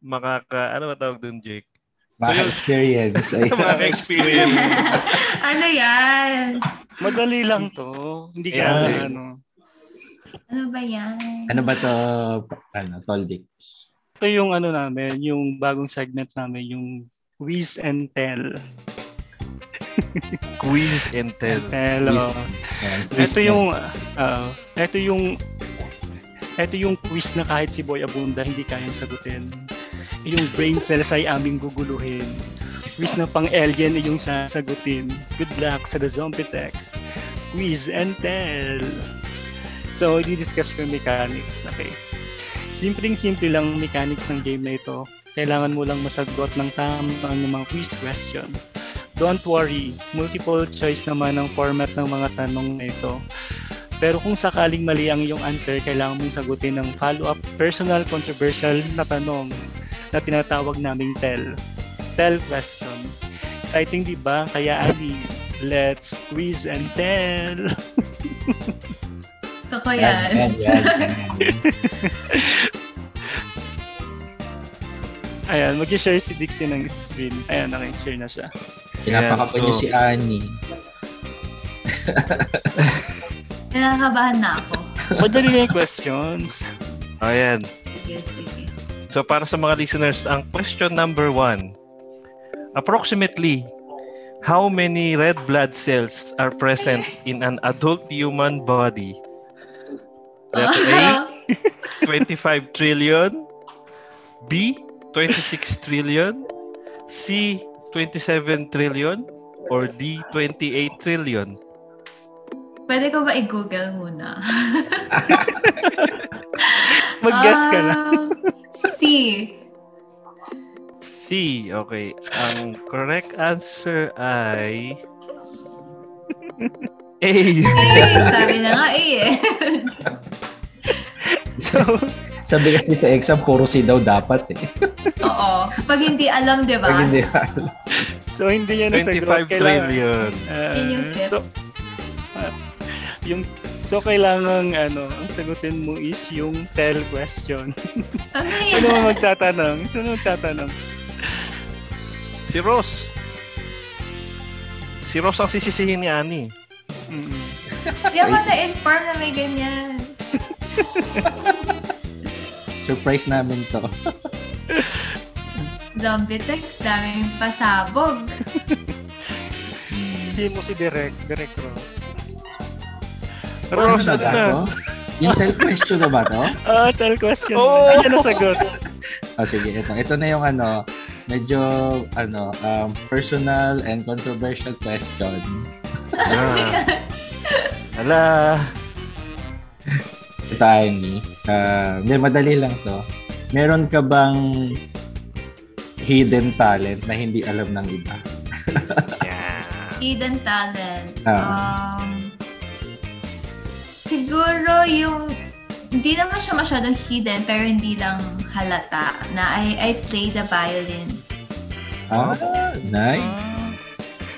makaka, ano ba tawag dun, Jake? So, yung experience. Maka-experience. Ano yan? Madali lang to. Hindi ka na, ano. Ano ba yan? Ano ba to, ano, Toldix? Ito yung ano namin, yung bagong segment namin, yung Quiz and Tell. Quiz and Tell. Hello. Ito yung, uh, ito yung, ito yung quiz na kahit si Boy Abunda hindi kayang sagutin. Yung brain cells ay aming guguluhin. Quiz na pang alien ay yung sasagutin. Good luck sa The Zombie Text. Quiz and Tell. So, i-discuss ko yung mechanics. Okay. Simpleng-simple lang mechanics ng game na ito. Kailangan mo lang masagot ng tamang ng mga quiz question. Don't worry, multiple choice naman ang format ng mga tanong na ito. Pero kung sakaling mali ang iyong answer, kailangan mong sagutin ng follow-up personal controversial na tanong na tinatawag naming tell. Tell question. Exciting, di ba? Kaya Ali, let's quiz and tell! So, kaya. Yan, yan, yan. Ayan, mag-share si Dixie ng screen. Ayan, naka-share na siya. Pinapakapa niyo si Anie. Kinakabahan na ako. Madali na yung questions. O, yan. Sige, sige. So, para sa mga listeners, ang question number one. Approximately, how many red blood cells are present in an adult human body? Letter A, twenty-five trillion. B, twenty-six trillion. C, twenty-seven trillion. Or D, twenty-eight trillion. Pwede ko ba i-google muna? Mag-guess ka na. C. C. Okay. Ang correct answer ay... A. A. Sabi na nga A eh. So, sabi kasi sa exam, puro C daw dapat eh. Oo. Pag hindi alam, di ba? Pag hindi alam. So, hindi niya nasagot. twenty-five trillion. Uh, Yun yung tip. So, uh, yung so kailangan ano, ang sagutin mo is yung tell question. Okay. Sino mo magtatanong? Sino magtatanong? Si Rose. Si Rose ang sisisihin ni Anie. Mm-hmm. Di ako na-inform na may ganyan. Surprise namin to. Zombie text, daming pasabog. Sino mo si Direk? Direk Rose. Rose, ano na? Yung tell question na ba to? Oo, oh, tell question. Oh. Ayan ang sagot. O oh, sige, ito. Ito na yung ano, medyo, ano, um, personal and controversial question. Ah. Hala. Ito, Anie. Uh, madali lang to. Meron ka bang hidden talent na hindi alam ng iba? Yeah. Hidden talent? Ah. Um, Siguro yung, hindi naman siya masyadong hidden, pero hindi lang halata, na I, I play the violin. Ah, nice.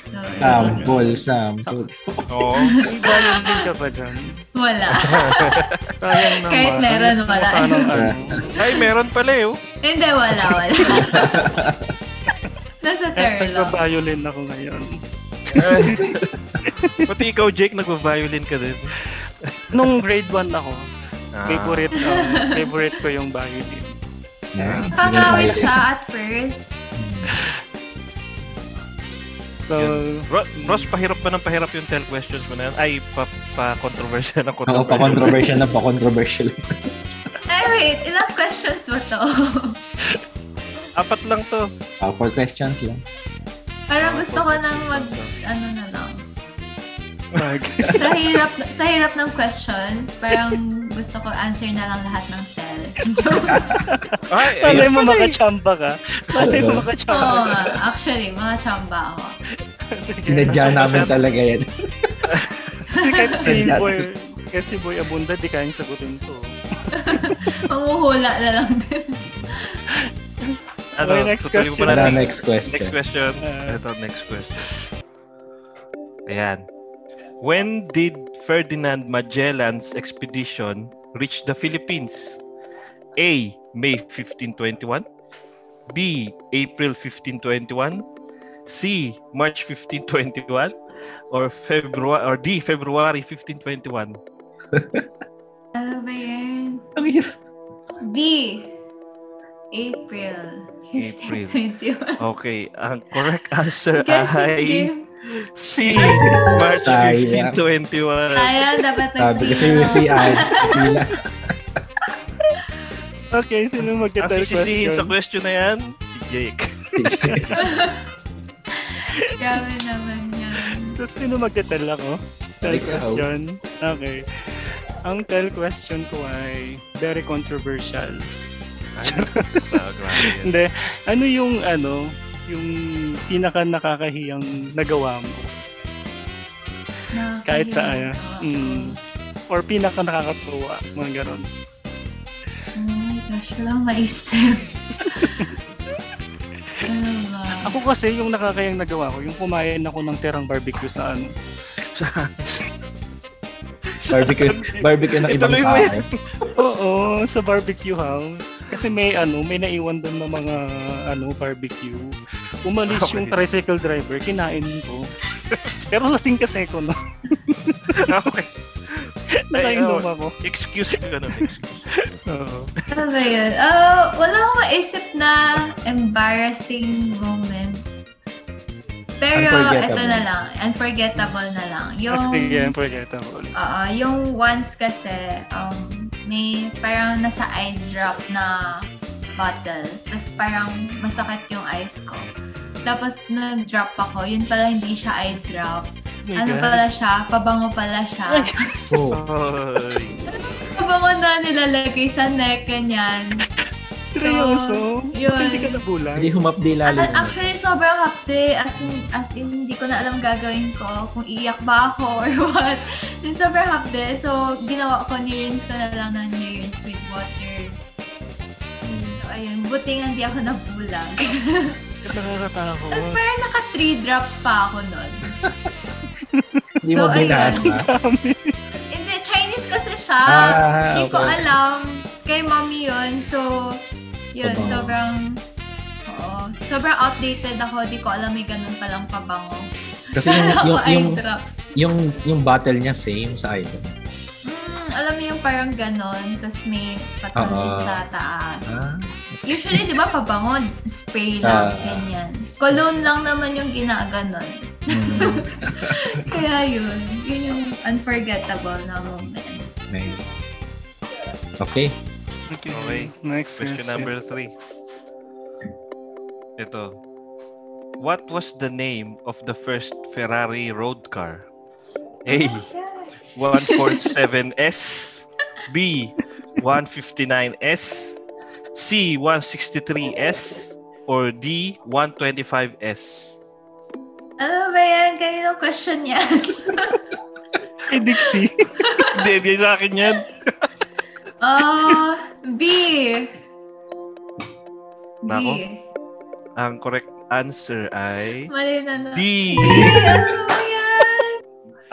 So, sample, sample. Oo. May violin din ka pa dyan? Wala. Kahit meron, wala. Ay, meron pala eh. Hindi, wala, wala. Nasa third lang. Nagpa-violin ako ngayon. Pati ikaw, Jake, nagpa-violin ka din. Nung grade one ako, ah. favorite um, favorite ko yung violin. Yeah. Pangawin siya at first. So, Ro- Ross, pahirap pa ng pahirap yung ten questions mo na yan. Ay, pa-controversial na controversial. Oo, pa-controversial na pa-controversial. Ay, wait. Ilang questions mo to? Apat lang to. Uh, four questions lang. Parang gusto ko nang mag, ano na lang. Sa hirap, sa hirap ng questions, parang gusto ko answer na lang lahat ng tell. Malay mo makachamba ka. Malay mo makachamba ka. Oo, actually, makachamba ako. Sinadya namin talaga yan. Kasi boy, kasi boy abunda, di kayang sagutin to. Manguhula na lang din. Ano, next question. Na, next question. Next question. Uh, Ito, next question. Ayan. When did Ferdinand Magellan's expedition reach the Philippines? A. May fifteen twenty-one. B. April fifteen twenty-one. C. March fifteen twenty-one. Or February, or D. February fifteen twenty-one. Ano ba yan? B. April fifteen twenty-one. Okay, ang correct answer ay C. March fifteen twenty-one. Ayan, dapat nag-C. Sabi kasi yung C I. Okay, sino magkatay question? Ang sisisihin sa question na yan? Si Jake. Gabi naman yan. So, sino magkatay ako? Tell question. Okay. Ang tell question ko ay very controversial. Hindi. Ano yung ano, yung pinaka nakakahiyang nagawa mo? Nakakahiyang kahit sa ano. Mm, or pinaka nakakatuwa, mga ganun. Oh, gosh, lang maisip. Ano ba? Ako kasi yung nakakahiyang nagawa ko, yung kumain ako ng terang barbecue sa ano. Barbecue, barbecue ng ibang tao. Oo, sa barbecue house. Kasi may ano, may naiwan doon ng mga ano barbecue. Umalis okay. Yung tricycle driver, kinain ko. Pero lasing kasi ko no. Okay. Nainom ako. Excuse me, ano, excuse. Oo. Ano ba yun? Oh, wala akong maisip na embarrassing moment. Pero ito na lang, unforgettable na lang. Yung sige, unforgettable. Oo, yung once kasi um may parang nasa eye drop na bottle. Tapos parang masakit yung eyes ko. Tapos nag-drop ako, yun pala hindi siya eye drop. Oh ano God. Pala siya? Pabango pala siya. Oh. Pabango na nilalagay sa neck, ganyan. Seryoso? So, hindi ka nabulan? Hindi humapdi lalo. At, actually, sobrang hapdi. As in, as in, hindi ko na alam gagawin ko. Kung iiyak ba ako or what. Yung sobrang hapdi. So, ginawa ko, nirinse ko na lang ng nirinse with water. So, ayun. Buting hindi ako nabulag. Nakakatakot. Tapos parang naka three drops pa ako nun. Hindi so, mo binas, ha? Hindi, Chinese kasi siya. Hindi ah, okay. ko alam. Kay mommy yun, so yun, pabango. sobrang oo, sobrang outdated ako, di ko alam may ganun palang pabango. Kasi yung, yung, yung, yung, yung bottle niya same sa item. Hmm, alam mo yung parang ganun, tas may patulis uh, sa taas. Uh, Usually, di ba pabango, spray lang, uh, ganyan. Cologne lang naman yung ginaganon. Mm. Kaya yun, yun yung unforgettable na moment. Nice. Okay. Okay. Okay. Next question, question number three. Ito. What was the name of the first Ferrari road car? A. one forty-seven S. B. one fifty-nine S. C. one sixty-three S. Or D. one twenty-five S. Ano ba yan? Kanino question yan? Hey, Dixie. Hindi, hindi sa akin yan. Ah, uh, B. Nako. Ang correct answer ay mali na na. D. Ano ba yan?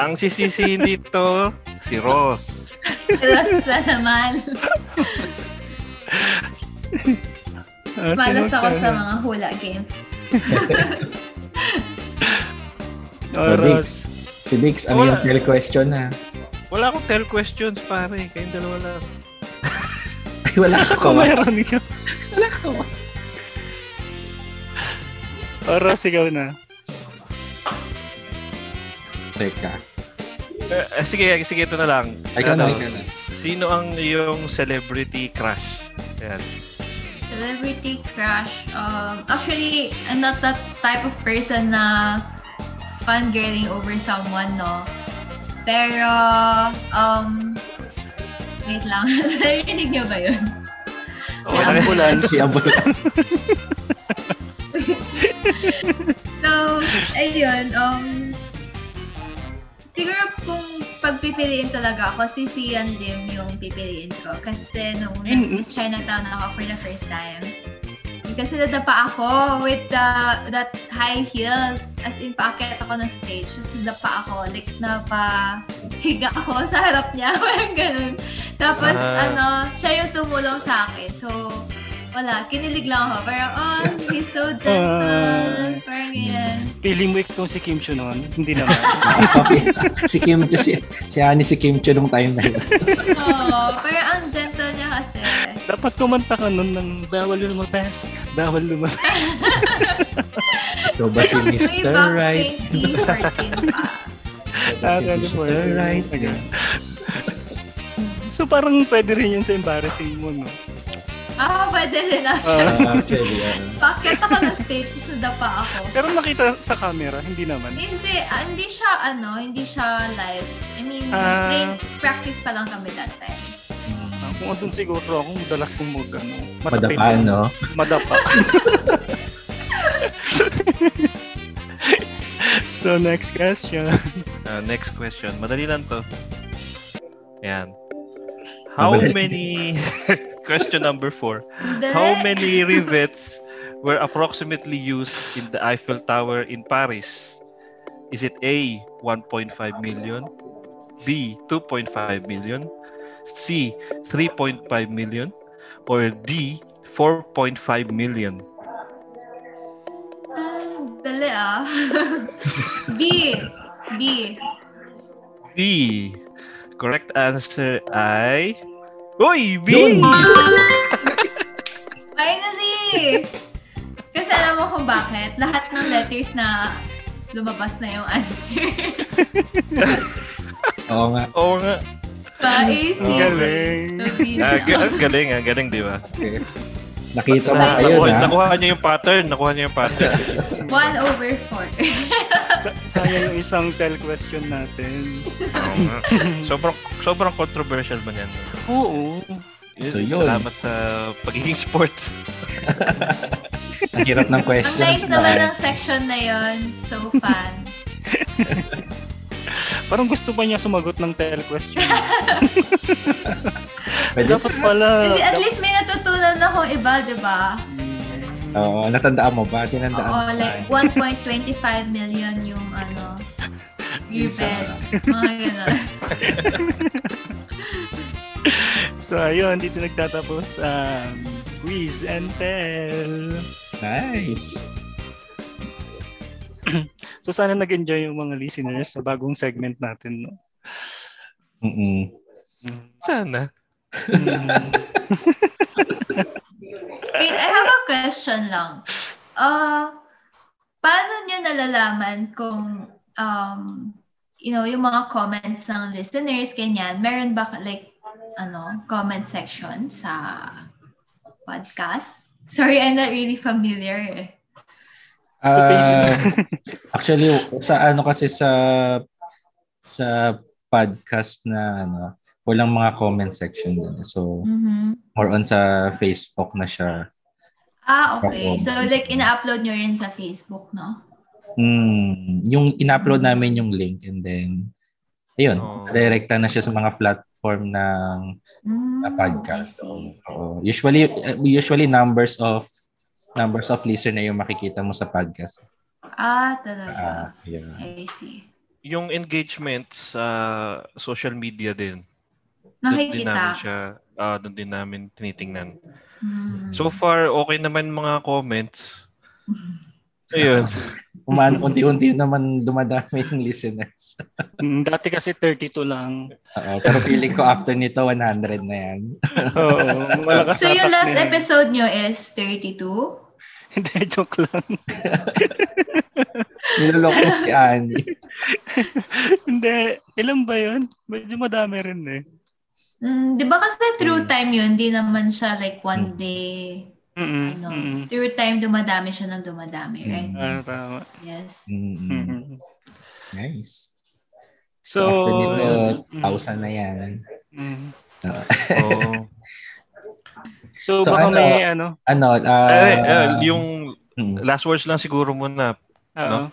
Ang sisisihin dito si Ross. Ross na naman. Malas ako sa mga hula games. Oh, Ross. Si Dix, ano yung real question ha? Wala akong tell questions pare, kayong dalawa lang. Ay, wala ako. Mayroon ikaw. Wala ako. Oro, sigaw na. Teka. Uh, sige, sige, ito na lang. Ay, ikaw na, ikaw na. Sino ang iyong celebrity crush? Ayan. Celebrity crush? Um, actually, I'm not that type of person na fangirling over someone, no? Pero, um, wait lang. Narinig niyo ba yun? Okay, ambulance. ambulance. So, ayun. Um, siguro kung pagpipiliin talaga ako, si Sian Lim yung pipiliin ko. Kasi nung mm-hmm. Miss Chinatown ako for the first time. Kasi nadapa ako with uh, that high heels. As in, paakit ako ng stage. Tapos nadapa ako. Like, napahiga ako sa harap niya. Parang ganun. Tapos, uh, ano, siya yung tumulong sa akin. So, wala. Kinilig lang ako. Parang, oh, he's so gentle. Uh, parang yan. Feeling mo itong si Kim Chulon. Hindi naman. si Kim, si, si Anie, si Kim Chulon tayo na yun. Oo. Parang ang gentle niya kasi. Dapat kumanta ka nun ng bawal lumatas. Bawal lumatas. So ba si Mister Right? Ah, Mister Right. So parang pwede rin yun sa embarrassing mo, no? Ah, oh, pwede rin na siya. Uh, okay, yeah. Pakita ko ng stage, nadapa ako. Pero nakita sa camera, hindi naman. Hindi, uh, hindi siya, ano, hindi siya live. I mean, uh, practice pa lang kami that time. Uh, kung andun siguro ako, madalas kong mag, ano, matapin. Madapa, no? Madapa. So, next question. Uh, next question. Madali lang to. Ayan. How many question number four? How many rivets were approximately used in the Eiffel Tower in Paris? Is it A, one point five million, B, two point five million, C, three point five million, or D, four point five million? Um, dali ah. B. B. B. Correct answer ay... Uy! B! Finally! Kasi alam mo kung bakit. Lahat ng letters na lumabas na yung answer. Oo nga. Oo nga. Paisip. Ang galing. Ang galing, ang galing, di ba? Okay. Nakita mo kayo na. Nakuha niyo yung pattern. Nakuha niyo yung pattern. One over four. Sa- sayang yung isang tell question natin. sobrang, sobrang controversial ba niyan? Oo. So, yun. Salamat sa pagiging sports. Ang hirap ng questions. Ang nice naman ng section na yun. So fun. Parang gusto pa niya sumagot ng tell question. Dapat pala. Kasi at least may natutunan akong iba, di ba? Oo, natandaan mo ba? Tinandaan mo ba? Like one point two five million yung ano, rivets. Mga gano'n. So, ayun, dito nagtatapos ang um, quiz and tell. Nice! So, sana nag-enjoy yung mga listeners sa bagong segment natin, no? Mm-mm. Sana. Mm. Wait, I have a question lang. Uh, paano nyo nalalaman kung, um, you know, yung mga comments ng listeners, ganyan, meron ba, like, ano, comment section sa podcast? Sorry, I'm not really familiar eh. Uh, actually, sa ano kasi sa sa podcast na ano, walang mga comment section dun. So, mm-hmm. more on sa Facebook na siya. Ah, okay. So, like, ina-upload nyo rin sa Facebook, no? Mm, yung ina-upload namin yung link and then, ayun, oh. direkta na siya sa mga platform ng mm, na podcast. So, usually, usually numbers of numbers of listener yung makikita mo sa podcast. Ah, talaga. Ah, yeah. I see. Yung engagement sa uh, social media din. Nakikita. Doon din namin siya, uh, doon din namin tinitingnan. Mm. So far, okay naman mga comments. Ayun. Uman, unti-unti naman dumadami yung listeners. Dati kasi thirty-two lang. Uh, pero feeling ko after nito, one hundred na yan. Oo, malakas. So yung last na episode nyo is thirty-two? Hindi, joke lang. Niloloko si Anie. Hindi, ilan ba yun? Medyo madami rin eh. Mm, di ba kasi through time yun, di naman siya like one day... Mm-mm, ano, mm-mm. Through time, dumadami siya ng dumadami, right? Mm-mm. Yes. Mm-mm. Nice. So, after nito, thousand mm, na yan. Mm. Uh, oh. So, so, baka ano, may ano? Ano? Uh, eh, eh, yung mm. last words lang siguro muna. Uh-oh. No?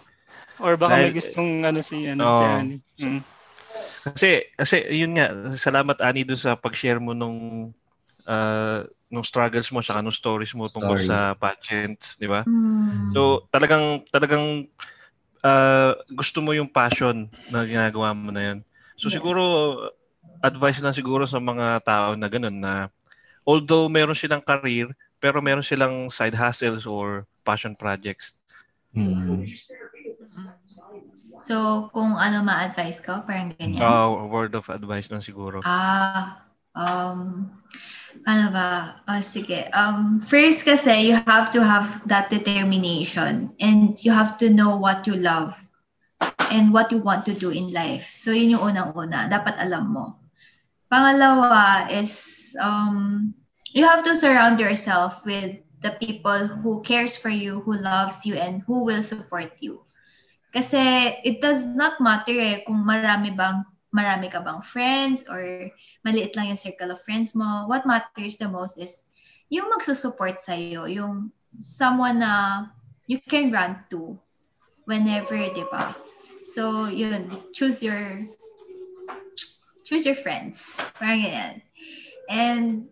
Or baka dahil, may gustong ano si, ano, oh, si Anie. Mm. Kasi, kasi, yun nga, salamat Anie doon sa pag-share mo nung Uh, nung struggles mo sa anong stories mo tungkol stories. sa pageants, di ba? Mm. So, talagang talagang uh, gusto mo yung passion na ginagawa mo na yun. So, siguro advice lang siguro sa mga tao na ganun na although meron silang career, pero meron silang side hustles or passion projects. Mm. So, kung ano ma-advise ko, parang ganyan? Oh, word of advice lang siguro. Ah, um Ano ba? Oh, sige. Um, first kasi, you have to have that determination and you have to know what you love and what you want to do in life. So, yun yung unang-una. Dapat alam mo. Pangalawa is, um, you have to surround yourself with the people who cares for you, who loves you, and who will support you. Kasi it does not matter eh, kung marami bang Marami ka bang friends or maliit lang yung circle of friends mo. What matters the most is yung magsusupport sa'yo, yung someone na you can run to whenever, di ba? So, yun, choose your choose your friends. Parang ganyan. And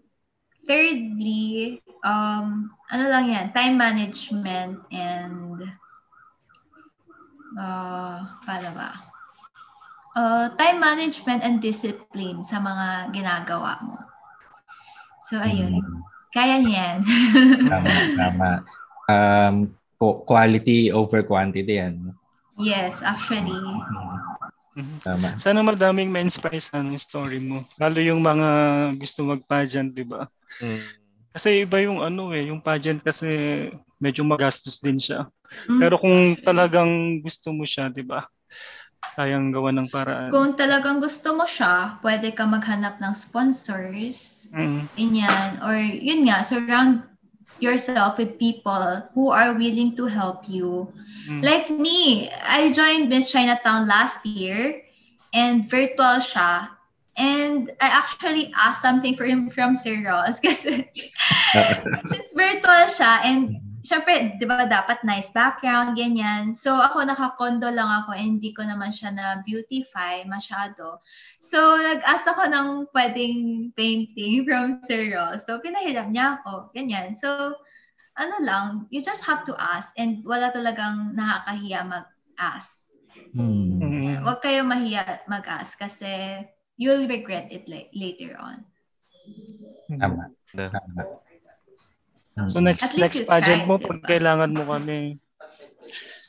thirdly, um, ano lang yan, time management and uh, paano ba? Uh, time management and discipline sa mga ginagawa mo. So, ayun. Mm. Kaya niyan. Tama, tama. Um, quality over quantity yan. Yes, actually. Tama. Sana madaming ma-inspire sa story mo. Lalo yung mga gusto mag-pageant, di ba? Mm. Kasi iba yung ano eh, yung pageant kasi medyo magastos din siya. Mm. Pero kung talagang gusto mo siya, di ba? Kayang gawa ng paraan. Kung talagang gusto mo siya, pwede ka maghanap ng sponsors. Mm. Inyan. Or yun nga, surround yourself with people who are willing to help you. Mm. Like me, I joined Miss Chinatown last year and virtual siya. And I actually asked something for him from Sir Ross kasi it's virtual siya and siyempre, di ba, dapat nice background, ganyan. So, ako nakakondo lang ako and hindi ko naman siya na-beautify masyado. So, nag-ask ako ng pwedeng painting from Sir Ross. So, pinahiram niya ako, ganyan. So, ano lang, you just have to ask and wala talagang nakakahiya mag-ask. Mm-hmm. Huwag kayo mahiya mag-ask kasi you'll regret it la- later on. Tama. Tama. So next next pageant mo, diba? Pag kailangan mo kami.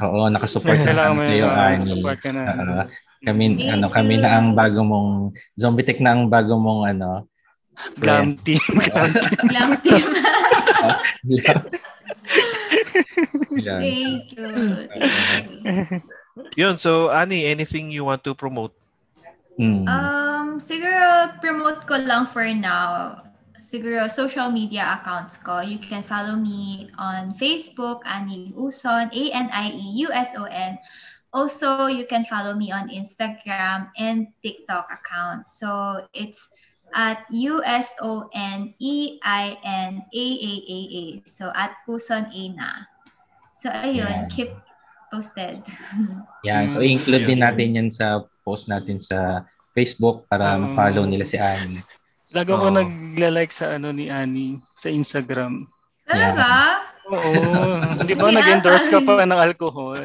Oo, nakasupport na kami kayo. Support ka na. Uh, kami, hey, ano, kami na ang bago mong, Zombie Tech na ang bago mong, ano, glam team. Glam team. Thank you. Yun, so Anie, anything you want to promote? Mm. Um, siguro promote ko lang for now. Siguro social media accounts ko. You can follow me on Facebook, Anie Uson, A N I E U S O N. Also, you can follow me on Instagram and TikTok account. So it's at U S O N E I N A A A A. So at Uson Ana. So ayun, yeah. Keep posted. Yeah, so include din natin yan sa post natin sa Facebook para um, ma-follow nila si Anie. Laga ko oh. nagla-like sa ano ni Anie sa Instagram. Talaga? Oo. Hindi ba nag-endorse ka pa ng alcohol?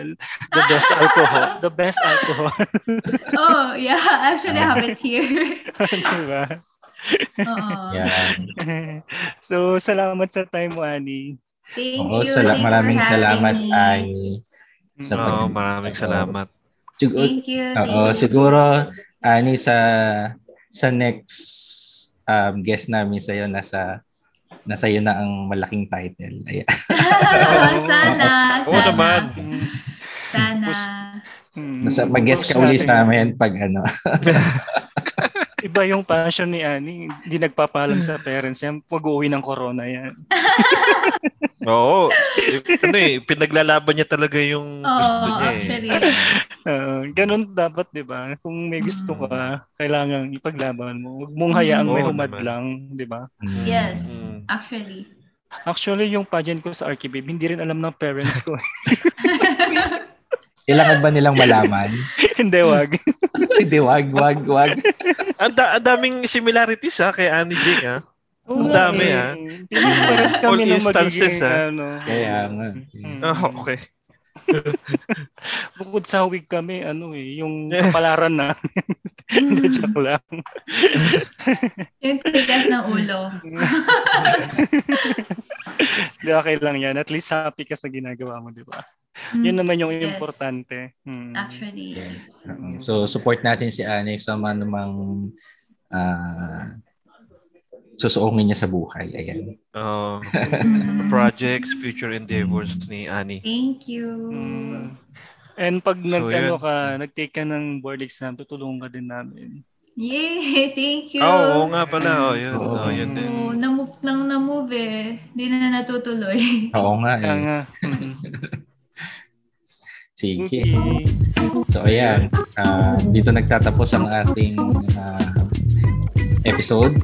The best alcohol. The best alcohol. Oh, yeah. Actually, I have it here. Di ba? Oo. Yeah. So, salamat sa time mo, Anie. Thank Oo, you. Sal- maraming salamat, Anie. Sa oh, pag- maraming oh. salamat. Sig- Thank you. Oo, siguro, Anie, sa sa next Um, guess namin sa'yo, nasa, nasa iyo na ang malaking title. Ayan. Sana. Oo oh, naman. Sana. Nasa, mag-guess ka uli sa amin pag ano. Iba yung passion ni Anie. Hindi nagpapalam sa parents niya. Mag-uwi ng corona yan. Oo. Ano eh, pinaglalaban niya talaga yung oh, gusto niya actually. Eh. Uh, ganun dapat, di ba? Kung may gusto ka, kailangan ipaglaban mo. Huwag mong hayaang may humadlang, di ba? Yes, actually. Actually, yung pageant ko sa Archibab, hindi rin alam ng parents ko. Kailangan ba nilang malaman? Hindi, wag. Hindi, wag, wag, wag. Ang da- daming similarities ha, kay Anie Jing ha. Ang dami ha. Pares kami all instances magiging, ha. Ano. Kaya nga. Oh, okay. Bukod sa wig kami, ano eh, yung kapalaran na. Hindi, joke lang. Yung tigas ng ulo. Di okay lang yan. At least happy ka sa ginagawa mo, di ba? Mm, yun naman yung yes. importante. Hmm. Actually, yes. So, support natin si Anie sa manumang uh, susuungin niya sa buhay. Ayan. Uh, projects, future endeavors ni Anie. Thank you. Hmm. And pag nagtano so, ka, nag-take ka ng board exam, tutulungan ka din namin. Yay! Thank you. Oh, oo nga pala. Oh, yun. Oh, oh, yun din. Oh, na-move lang na-move eh. Hindi na natutuloy. Oo nga eh. Sige. So ayan, uh, dito nagtatapos ang ating uh, episode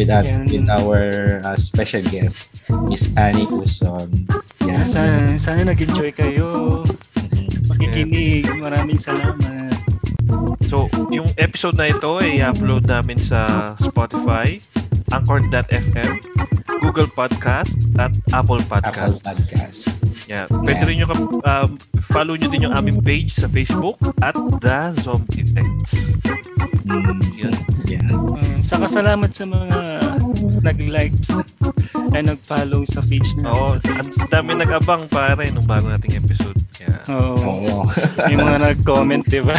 with, at, with our uh, special guest, Miz Anie Uson. Yeah, sana, sana nag-enjoy kayo. Pakikinig, maraming salamat. So, yung episode na ito ay upload namin sa Spotify, anchor dot f m, Google Podcast at Apple Podcast. Apple Podcast. Yeah. Pwede rin nyo, um, follow nyo din yung aming page sa Facebook at The Zombie Nights. Mm, yun. Yeah. Um, saka salamat sa mga nag-likes at nag-follow sa page na. Oo, at dami nag-abang pare nung bago nating episode. Yeah. Oo. Oh, yung mga nag-comment, di ba?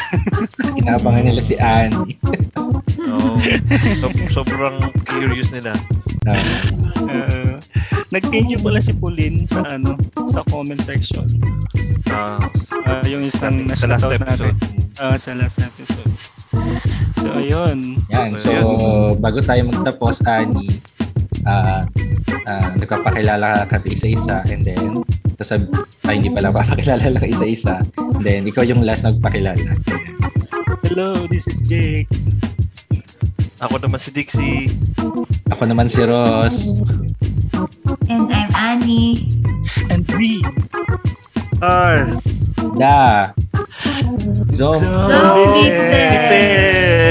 Inabangan nila si Anie. Oo. So, sobrang curious nila. Uh, nag-change pala si Pauline sa ano, sa comment section. Ah, uh, uh, yung isang sa last episode. Ah, uh, sa last episode. So ayun. Yan, so ayun. Bago tayo magtapos, Anie, ah, uh, uh, nagpapakilala ka isa-isa and then sabi, ay hindi pala papakilala lang isa-isa. And then ikaw yung last nagpakilala. Hello, this is Jake. Ako naman si Dixie. Ako naman si Ross. And I'm Anie. And we are the Zombies.